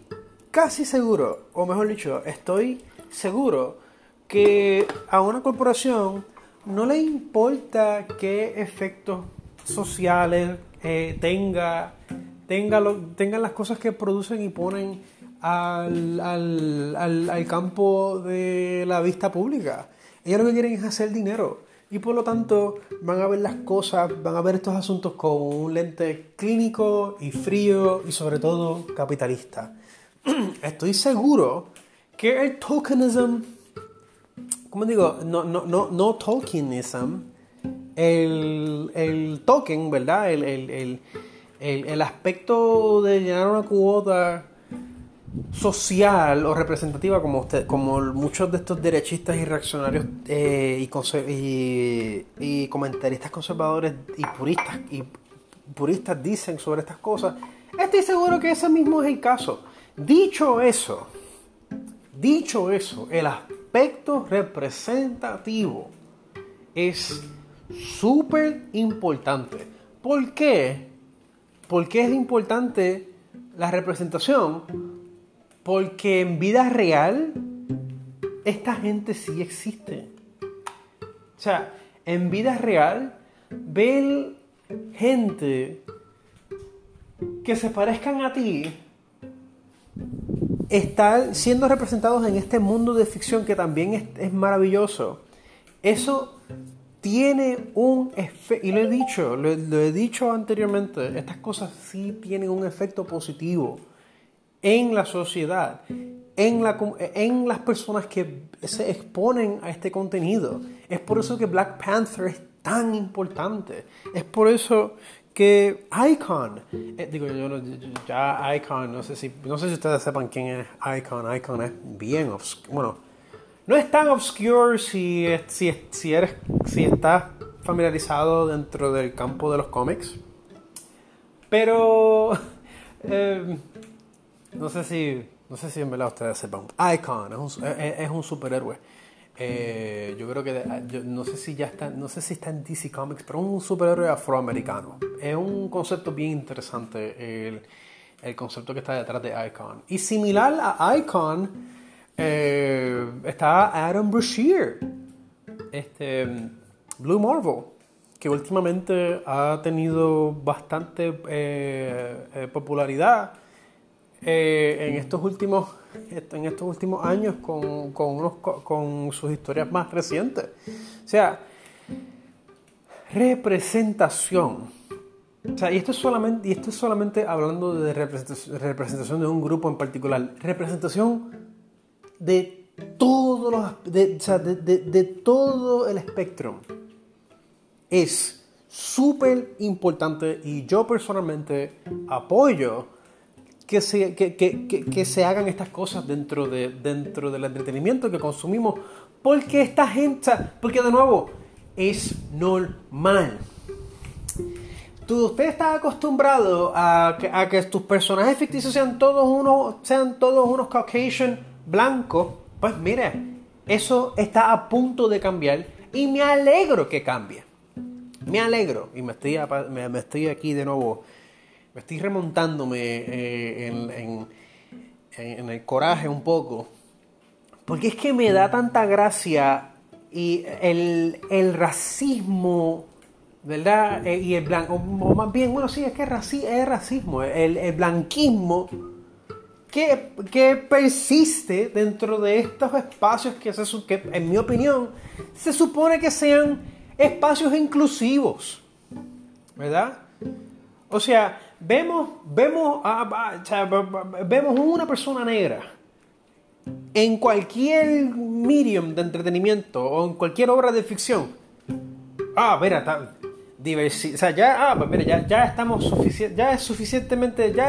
casi seguro, o mejor dicho, estoy seguro que a una corporación no le importa qué efectos sociales tengan las cosas que producen y ponen al campo de la vista pública. Ellos lo que quieren es hacer dinero, y por lo tanto van a ver las cosas, van a ver estos asuntos con un lente clínico y frío y sobre todo capitalista. Estoy seguro que el tokenism, no tokenism, el token, ¿verdad? El aspecto de llenar una cuota social o representativa, como muchos de estos derechistas y reaccionarios y comentaristas conservadores y puristas dicen sobre estas cosas. Estoy seguro que ese mismo es el caso. Dicho eso, el aspecto representativo es súper importante. ¿Por qué? ¿Por qué es importante la representación? Porque en vida real esta gente sí existe. O sea, en vida real ver gente que se parezcan a ti están siendo representados en este mundo de ficción, que también es maravilloso. Eso tiene un efecto, y lo he dicho anteriormente, estas cosas sí tienen un efecto positivo en la sociedad, en las personas que se exponen a este contenido. Es por eso que Black Panther es tan importante, es por eso que Icon, Icon, no sé si ustedes sepan quién es Icon. Icon es bien no es tan obscure si estás familiarizado dentro del campo de los cómics, pero no sé si en verdad ustedes sepan. Icon es un superhéroe. Yo creo que no sé si está en DC Comics, pero es un superhéroe afroamericano. Es un concepto bien interesante el concepto que está detrás de Icon. Y similar a Icon está Adam Brashear, Blue Marvel, que últimamente ha tenido bastante popularidad en estos últimos años con sus historias más recientes. O sea, representación. O sea, y esto es solamente hablando de representación de un grupo en particular. Representación de todos los de todo el espectro es súper importante, y yo personalmente apoyo que se hagan estas cosas dentro del entretenimiento que consumimos, porque esta gente, porque de nuevo, es normal. Usted está acostumbrado a que tus personajes ficticios sean todos unos Caucasian blancos. Pues mira, eso está a punto de cambiar y me alegro que cambie. Me alegro y me estoy aquí de nuevo, me estoy remontándome en el coraje un poco, porque es que me da tanta gracia y el racismo, ¿verdad? Y el blanco, o más bien, bueno, sí, es que es racismo, el blanquismo que persiste dentro de estos espacios que, en mi opinión, se supone que sean espacios inclusivos, ¿verdad? O sea, vemos una persona negra en cualquier medium de entretenimiento o en cualquier obra de ficción. Ah, mira, o sea, ya es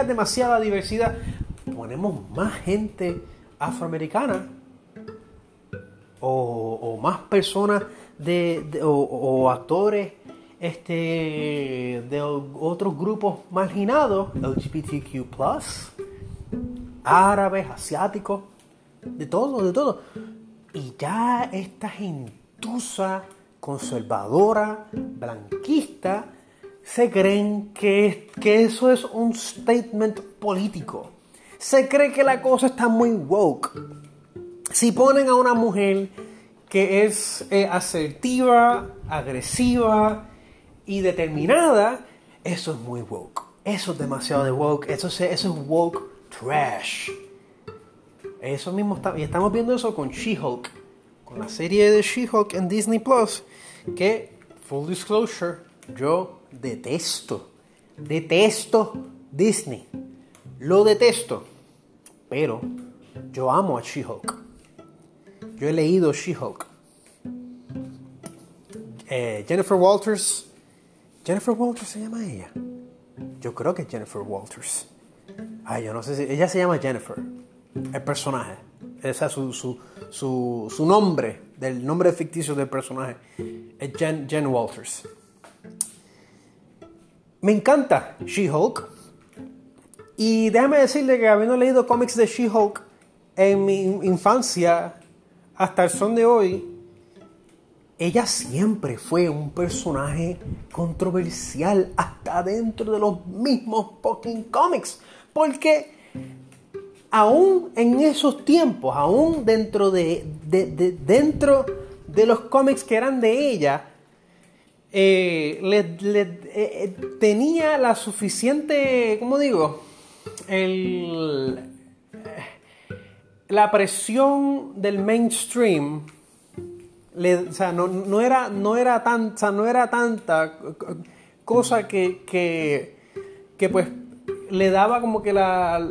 demasiada diversidad. Ponemos más gente afroamericana o más personas o actores de otros grupos marginados, LGBTQ+, árabes, asiáticos, de todo. Y ya esta gentuza conservadora, blanquista, se creen que eso es un statement político. Se cree que la cosa está muy woke. Si ponen a una mujer que es asertiva, agresiva y determinada, eso es muy woke. Eso es demasiado de woke. Eso es woke trash. Eso mismo y estamos viendo eso con She-Hulk, con la serie de She-Hulk en Disney Plus, que, full disclosure, yo detesto Disney. Lo detesto, pero yo amo a She-Hulk. Yo he leído She-Hulk. Jennifer Walters se llama ella. Yo creo que es Jennifer Walters. Yo no sé si... Ella se llama Jennifer, el personaje. Esa es su nombre, del nombre ficticio del personaje. Es Jen Walters. Me encanta She-Hulk. Y déjame decirle que habiendo leído cómics de She-Hulk en mi infancia hasta el son de hoy, ella siempre fue un personaje controversial hasta dentro de los mismos fucking cómics. Porque aún en esos tiempos, aún dentro de los cómics que eran de ella, tenía la suficiente, ¿cómo digo?, la presión del mainstream, no era tanta cosa que pues le daba como que las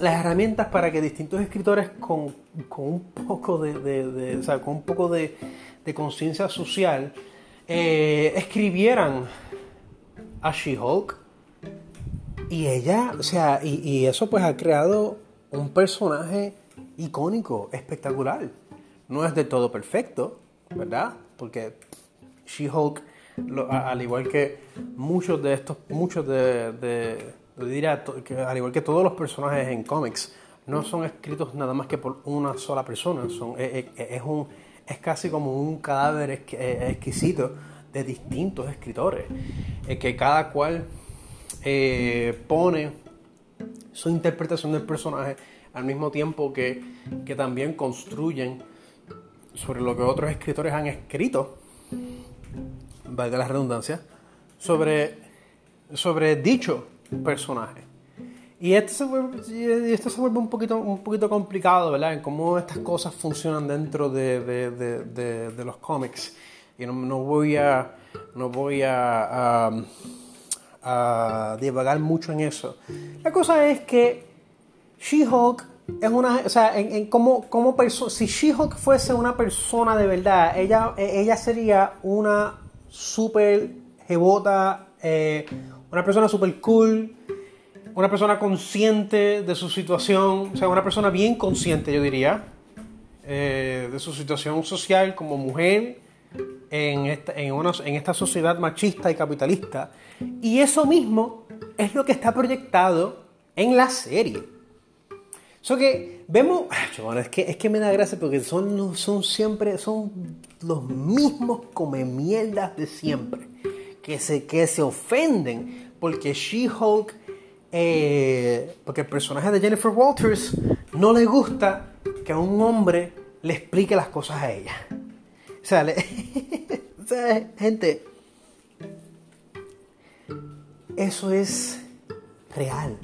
herramientas para que distintos escritores con un poco de conciencia social escribieran a She-Hulk. Y ella, o sea, y eso pues ha creado un personaje icónico, espectacular. No es de todo perfecto, ¿verdad? Porque She-Hulk, al igual que muchos de estos, al igual que todos los personajes en cómics, no son escritos nada más que por una sola persona. Es casi como un cadáver exquisito de distintos escritores, que cada cual... pone su interpretación del personaje al mismo tiempo que también construyen sobre lo que otros escritores han escrito, valga la redundancia, sobre dicho personaje. Y esto se vuelve un poquito complicado, ¿verdad?, en cómo estas cosas funcionan dentro de los cómics. Y no voy a divagar mucho en eso. La cosa es que She-Hulk es una... O sea, si She-Hulk fuese una persona de verdad, ella sería una super jebota, una persona super cool, una persona consciente de su situación, o sea, una persona bien consciente, yo diría, de su situación social como mujer en esta sociedad machista y capitalista. Y eso mismo es lo que está proyectado en la serie. Eso que vemos... Bueno, es que me da gracia porque son siempre los mismos comemierdas de siempre que se ofenden porque She-Hulk, porque el personaje de Jennifer Walters no le gusta que a un hombre le explique las cosas a ella. O sea, gente, eso es real.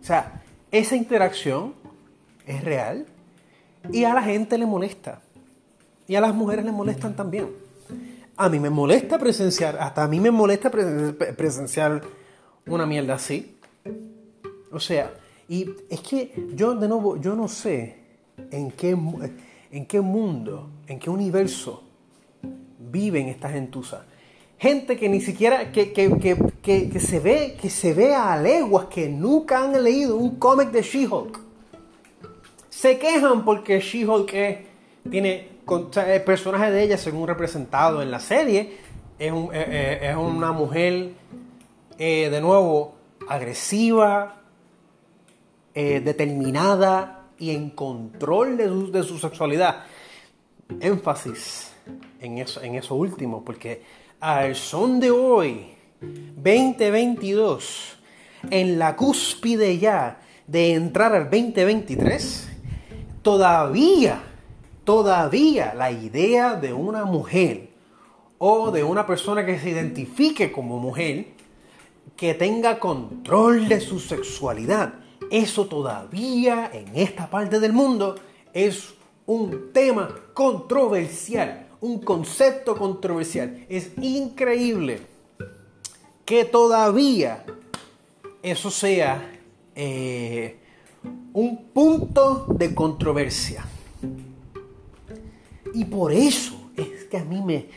O sea, esa interacción es real y a la gente le molesta. Y a las mujeres le molestan también. A mí me molesta presenciar, presenciar una mierda así. O sea, y es que yo de nuevo, yo no sé en qué mundo, en qué universo viven estas gentusas. Gente que ni siquiera, que se ve a leguas que nunca han leído un cómic de She-Hulk. Se quejan porque She-Hulk el personaje de ella, según representado en la serie, es una mujer, de nuevo, agresiva, determinada y en control de su sexualidad. Énfasis en eso último, porque al son de hoy, 2022, en la cúspide ya de entrar al 2023, todavía la idea de una mujer o de una persona que se identifique como mujer, que tenga control de su sexualidad, eso todavía en esta parte del mundo es un tema controversial. Un concepto controversial. Es increíble que todavía eso sea un punto de controversia. Y por eso es que a mí me...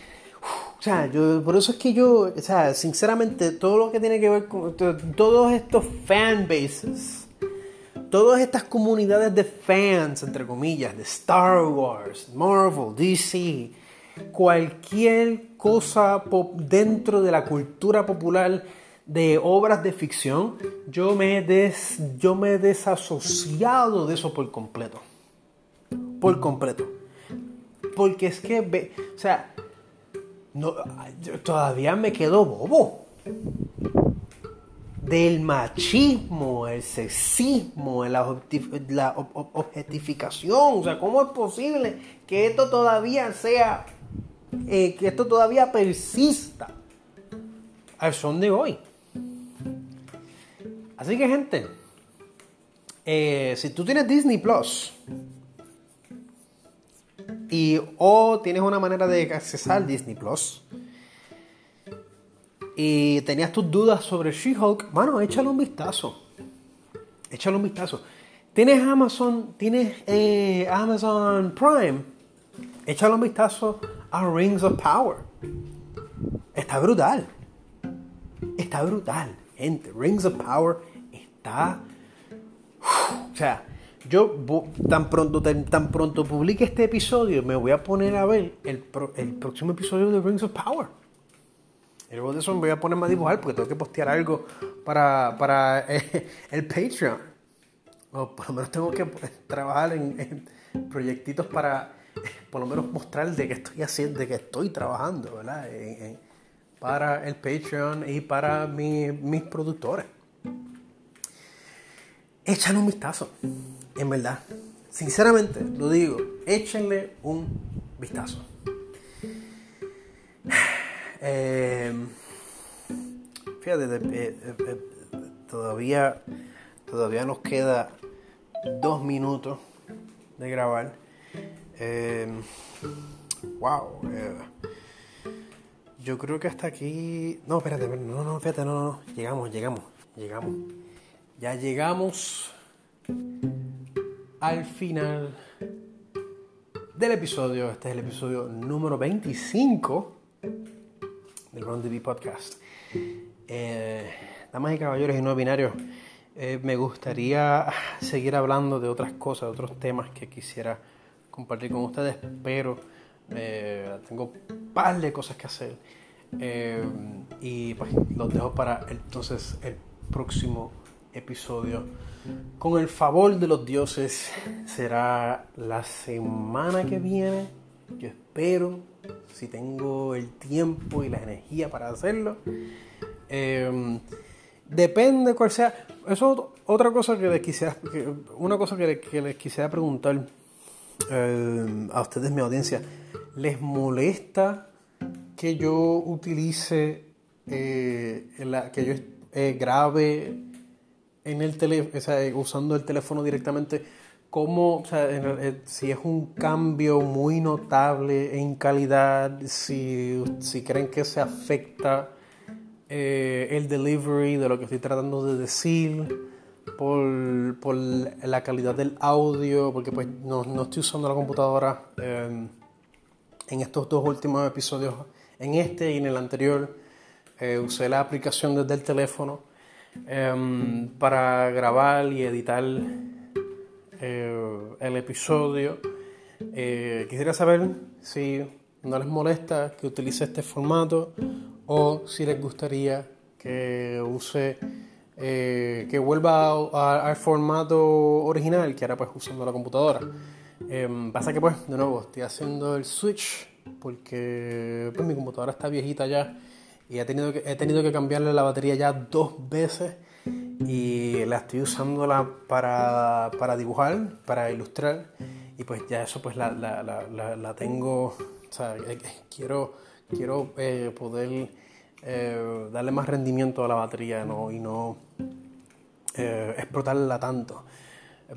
sinceramente, todo lo que tiene que ver con todos estos fanbases, todas estas comunidades de fans, entre comillas, de Star Wars, Marvel, DC... Cualquier cosa dentro de la cultura popular de obras de ficción, yo me he desasociado de eso por completo, porque es que yo todavía me quedo bobo del machismo, el sexismo, la objetificación. O sea, ¿cómo es posible que esto todavía sea persista al son de hoy? Así que, gente, si tú tienes Disney Plus o tienes una manera de accesar Disney Plus y tenías tus dudas sobre She-Hulk, mano, échale un vistazo. Tienes Amazon, Amazon Prime, échale un vistazo a Rings of Power. Está brutal, gente. Rings of Power está... O sea, yo tan pronto publique este episodio, me voy a poner a ver el próximo episodio de Rings of Power. Y luego de eso me voy a ponerme a dibujar porque tengo que postear algo para el Patreon. O por lo menos tengo que trabajar en proyectitos para... por lo menos mostrar de qué estoy haciendo, de qué estoy trabajando, ¿verdad? Para el Patreon y para mis productores. Échale un vistazo, en verdad. Sinceramente, lo digo, échenle un vistazo. Fíjate, todavía nos queda 2 minutos de grabar. Yo creo que hasta aquí... No, espérate, no, fíjate, no. Llegamos. Ya llegamos al final del episodio. Este es el episodio número 25 del Round the Bee Podcast. Damas y caballeros y no binarios, me gustaría seguir hablando de otras cosas, de otros temas que quisiera compartir con ustedes, pero tengo un par de cosas que hacer y pues los dejo para entonces el próximo episodio. Con el favor de los dioses, será la semana que viene. Yo espero, si tengo el tiempo y la energía para hacerlo. Depende cuál sea. Eso es otra cosa que les quisiera, preguntar a ustedes, mi audiencia. ¿Les molesta que yo utilice, grabe en el teléfono, o sea, usando el teléfono directamente? Como, o sea, si es un cambio muy notable en calidad, si creen que se afecta el delivery de lo que estoy tratando de decir por la calidad del audio, porque pues no estoy usando la computadora en estos dos últimos episodios, en este y en el anterior, usé la aplicación desde el teléfono para grabar y editar el episodio. Quisiera saber si no les molesta que utilice este formato o si les gustaría que use que vuelva al formato original, que ahora pues usando la computadora. Pasa que pues de nuevo estoy haciendo el switch porque pues mi computadora está viejita ya y he tenido que cambiarle la batería ya 2 veces. Y la estoy usando para dibujar, para ilustrar, y pues ya eso pues la tengo, o sea, quiero poder darle más rendimiento a la batería, ¿no? Y no explotarla tanto.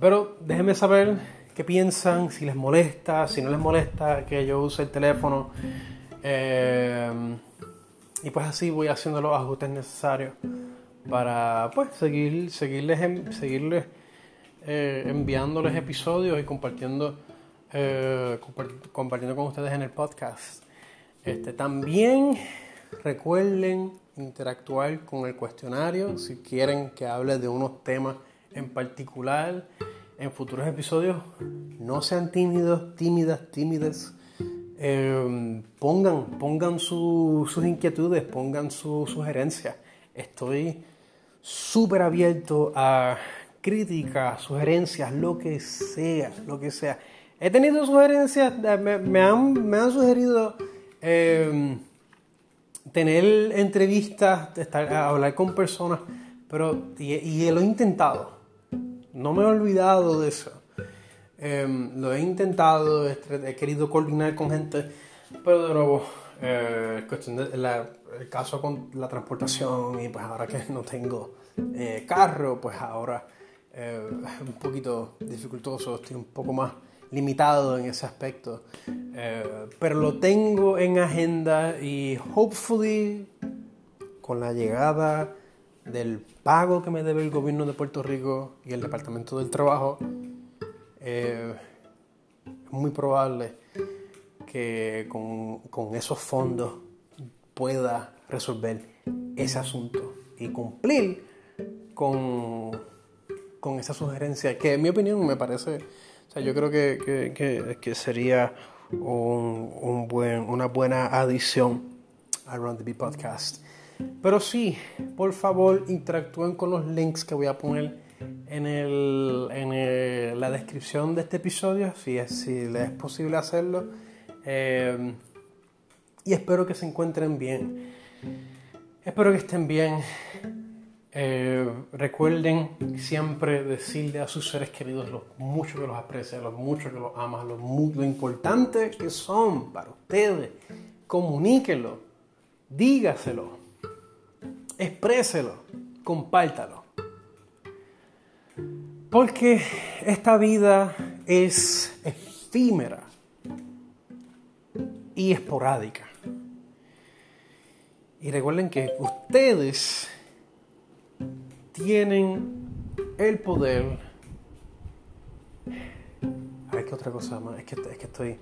Pero déjenme saber qué piensan, si les molesta, si no les molesta que yo use el teléfono, y pues así voy haciendo los ajustes necesarios para pues seguirles enviándoles episodios y compartiendo con ustedes en el podcast. También recuerden interactuar con el cuestionario si quieren que hable de unos temas en particular en futuros episodios. No sean tímidos, tímidas. Pongan sus inquietudes, pongan sus sugerencias. Estoy súper abierto a críticas, sugerencias, lo que sea. He tenido sugerencias, me han sugerido tener entrevistas, hablar con personas, pero y lo he intentado. No me he olvidado de eso. Lo he intentado, he querido coordinar con gente, pero de nuevo, cuestión de el caso con la transportación y pues ahora que no tengo carro, pues ahora un poquito dificultoso, estoy un poco más limitado en ese aspecto, pero lo tengo en agenda y hopefully con la llegada del pago que me debe el gobierno de Puerto Rico y el Departamento del Trabajo, es muy probable que con esos fondos pueda resolver ese asunto y cumplir con esa sugerencia, que en mi opinión me parece, o sea, yo creo que sería una buena adición al Round the Bee Podcast. Pero sí, por favor, interactúen con los links que voy a poner en la descripción de este episodio, si les es posible hacerlo. Y espero que se encuentren bien. Espero que estén bien. Recuerden siempre decirle a sus seres queridos lo mucho que los aprecian, lo mucho que los aman, lo importante que son para ustedes. Comuníquenlo, dígaselo, expréselo, compártalo. Porque esta vida es efímera y esporádica. Y recuerden que ustedes tienen el poder. A ver, ¿qué otra cosa más? Es que estoy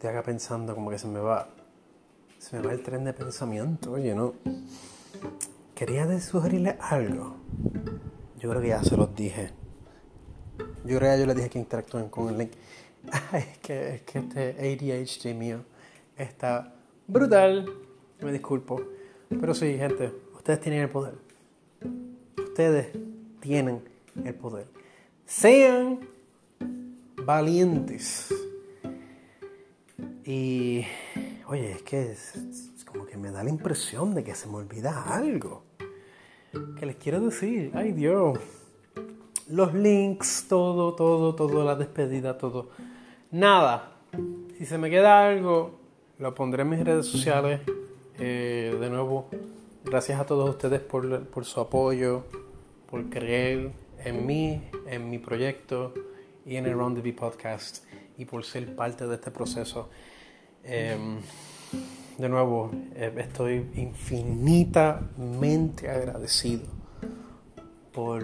de acá pensando, como que se me va el tren de pensamiento. Oye, no. Quería sugerirles algo. Yo creo que ya se los dije. Yo creo que ya yo les dije que interactúen con el link. Es que este ADHD mío está brutal. Me disculpo. Pero sí, gente, ustedes tienen el poder. Ustedes tienen el poder. Sean valientes. Y oye, es como que me da la impresión de que se me olvida algo que les quiero decir. Ay, Dios. Los links, todo, la despedida, todo. Nada. Si se me queda algo, lo pondré en mis redes sociales. De nuevo, gracias a todos ustedes por su apoyo, por creer en mí, en mi proyecto y en el Round the Bee Podcast, y por ser parte de este proceso. De nuevo, estoy infinitamente agradecido por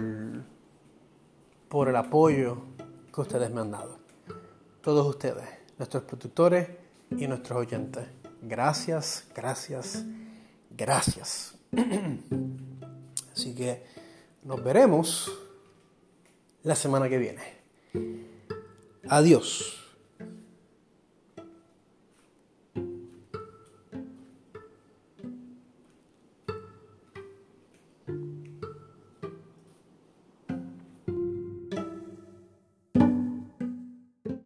el apoyo que ustedes me han dado. Todos ustedes, nuestros productores y nuestros oyentes. Gracias. Así que nos veremos la semana que viene. Adiós.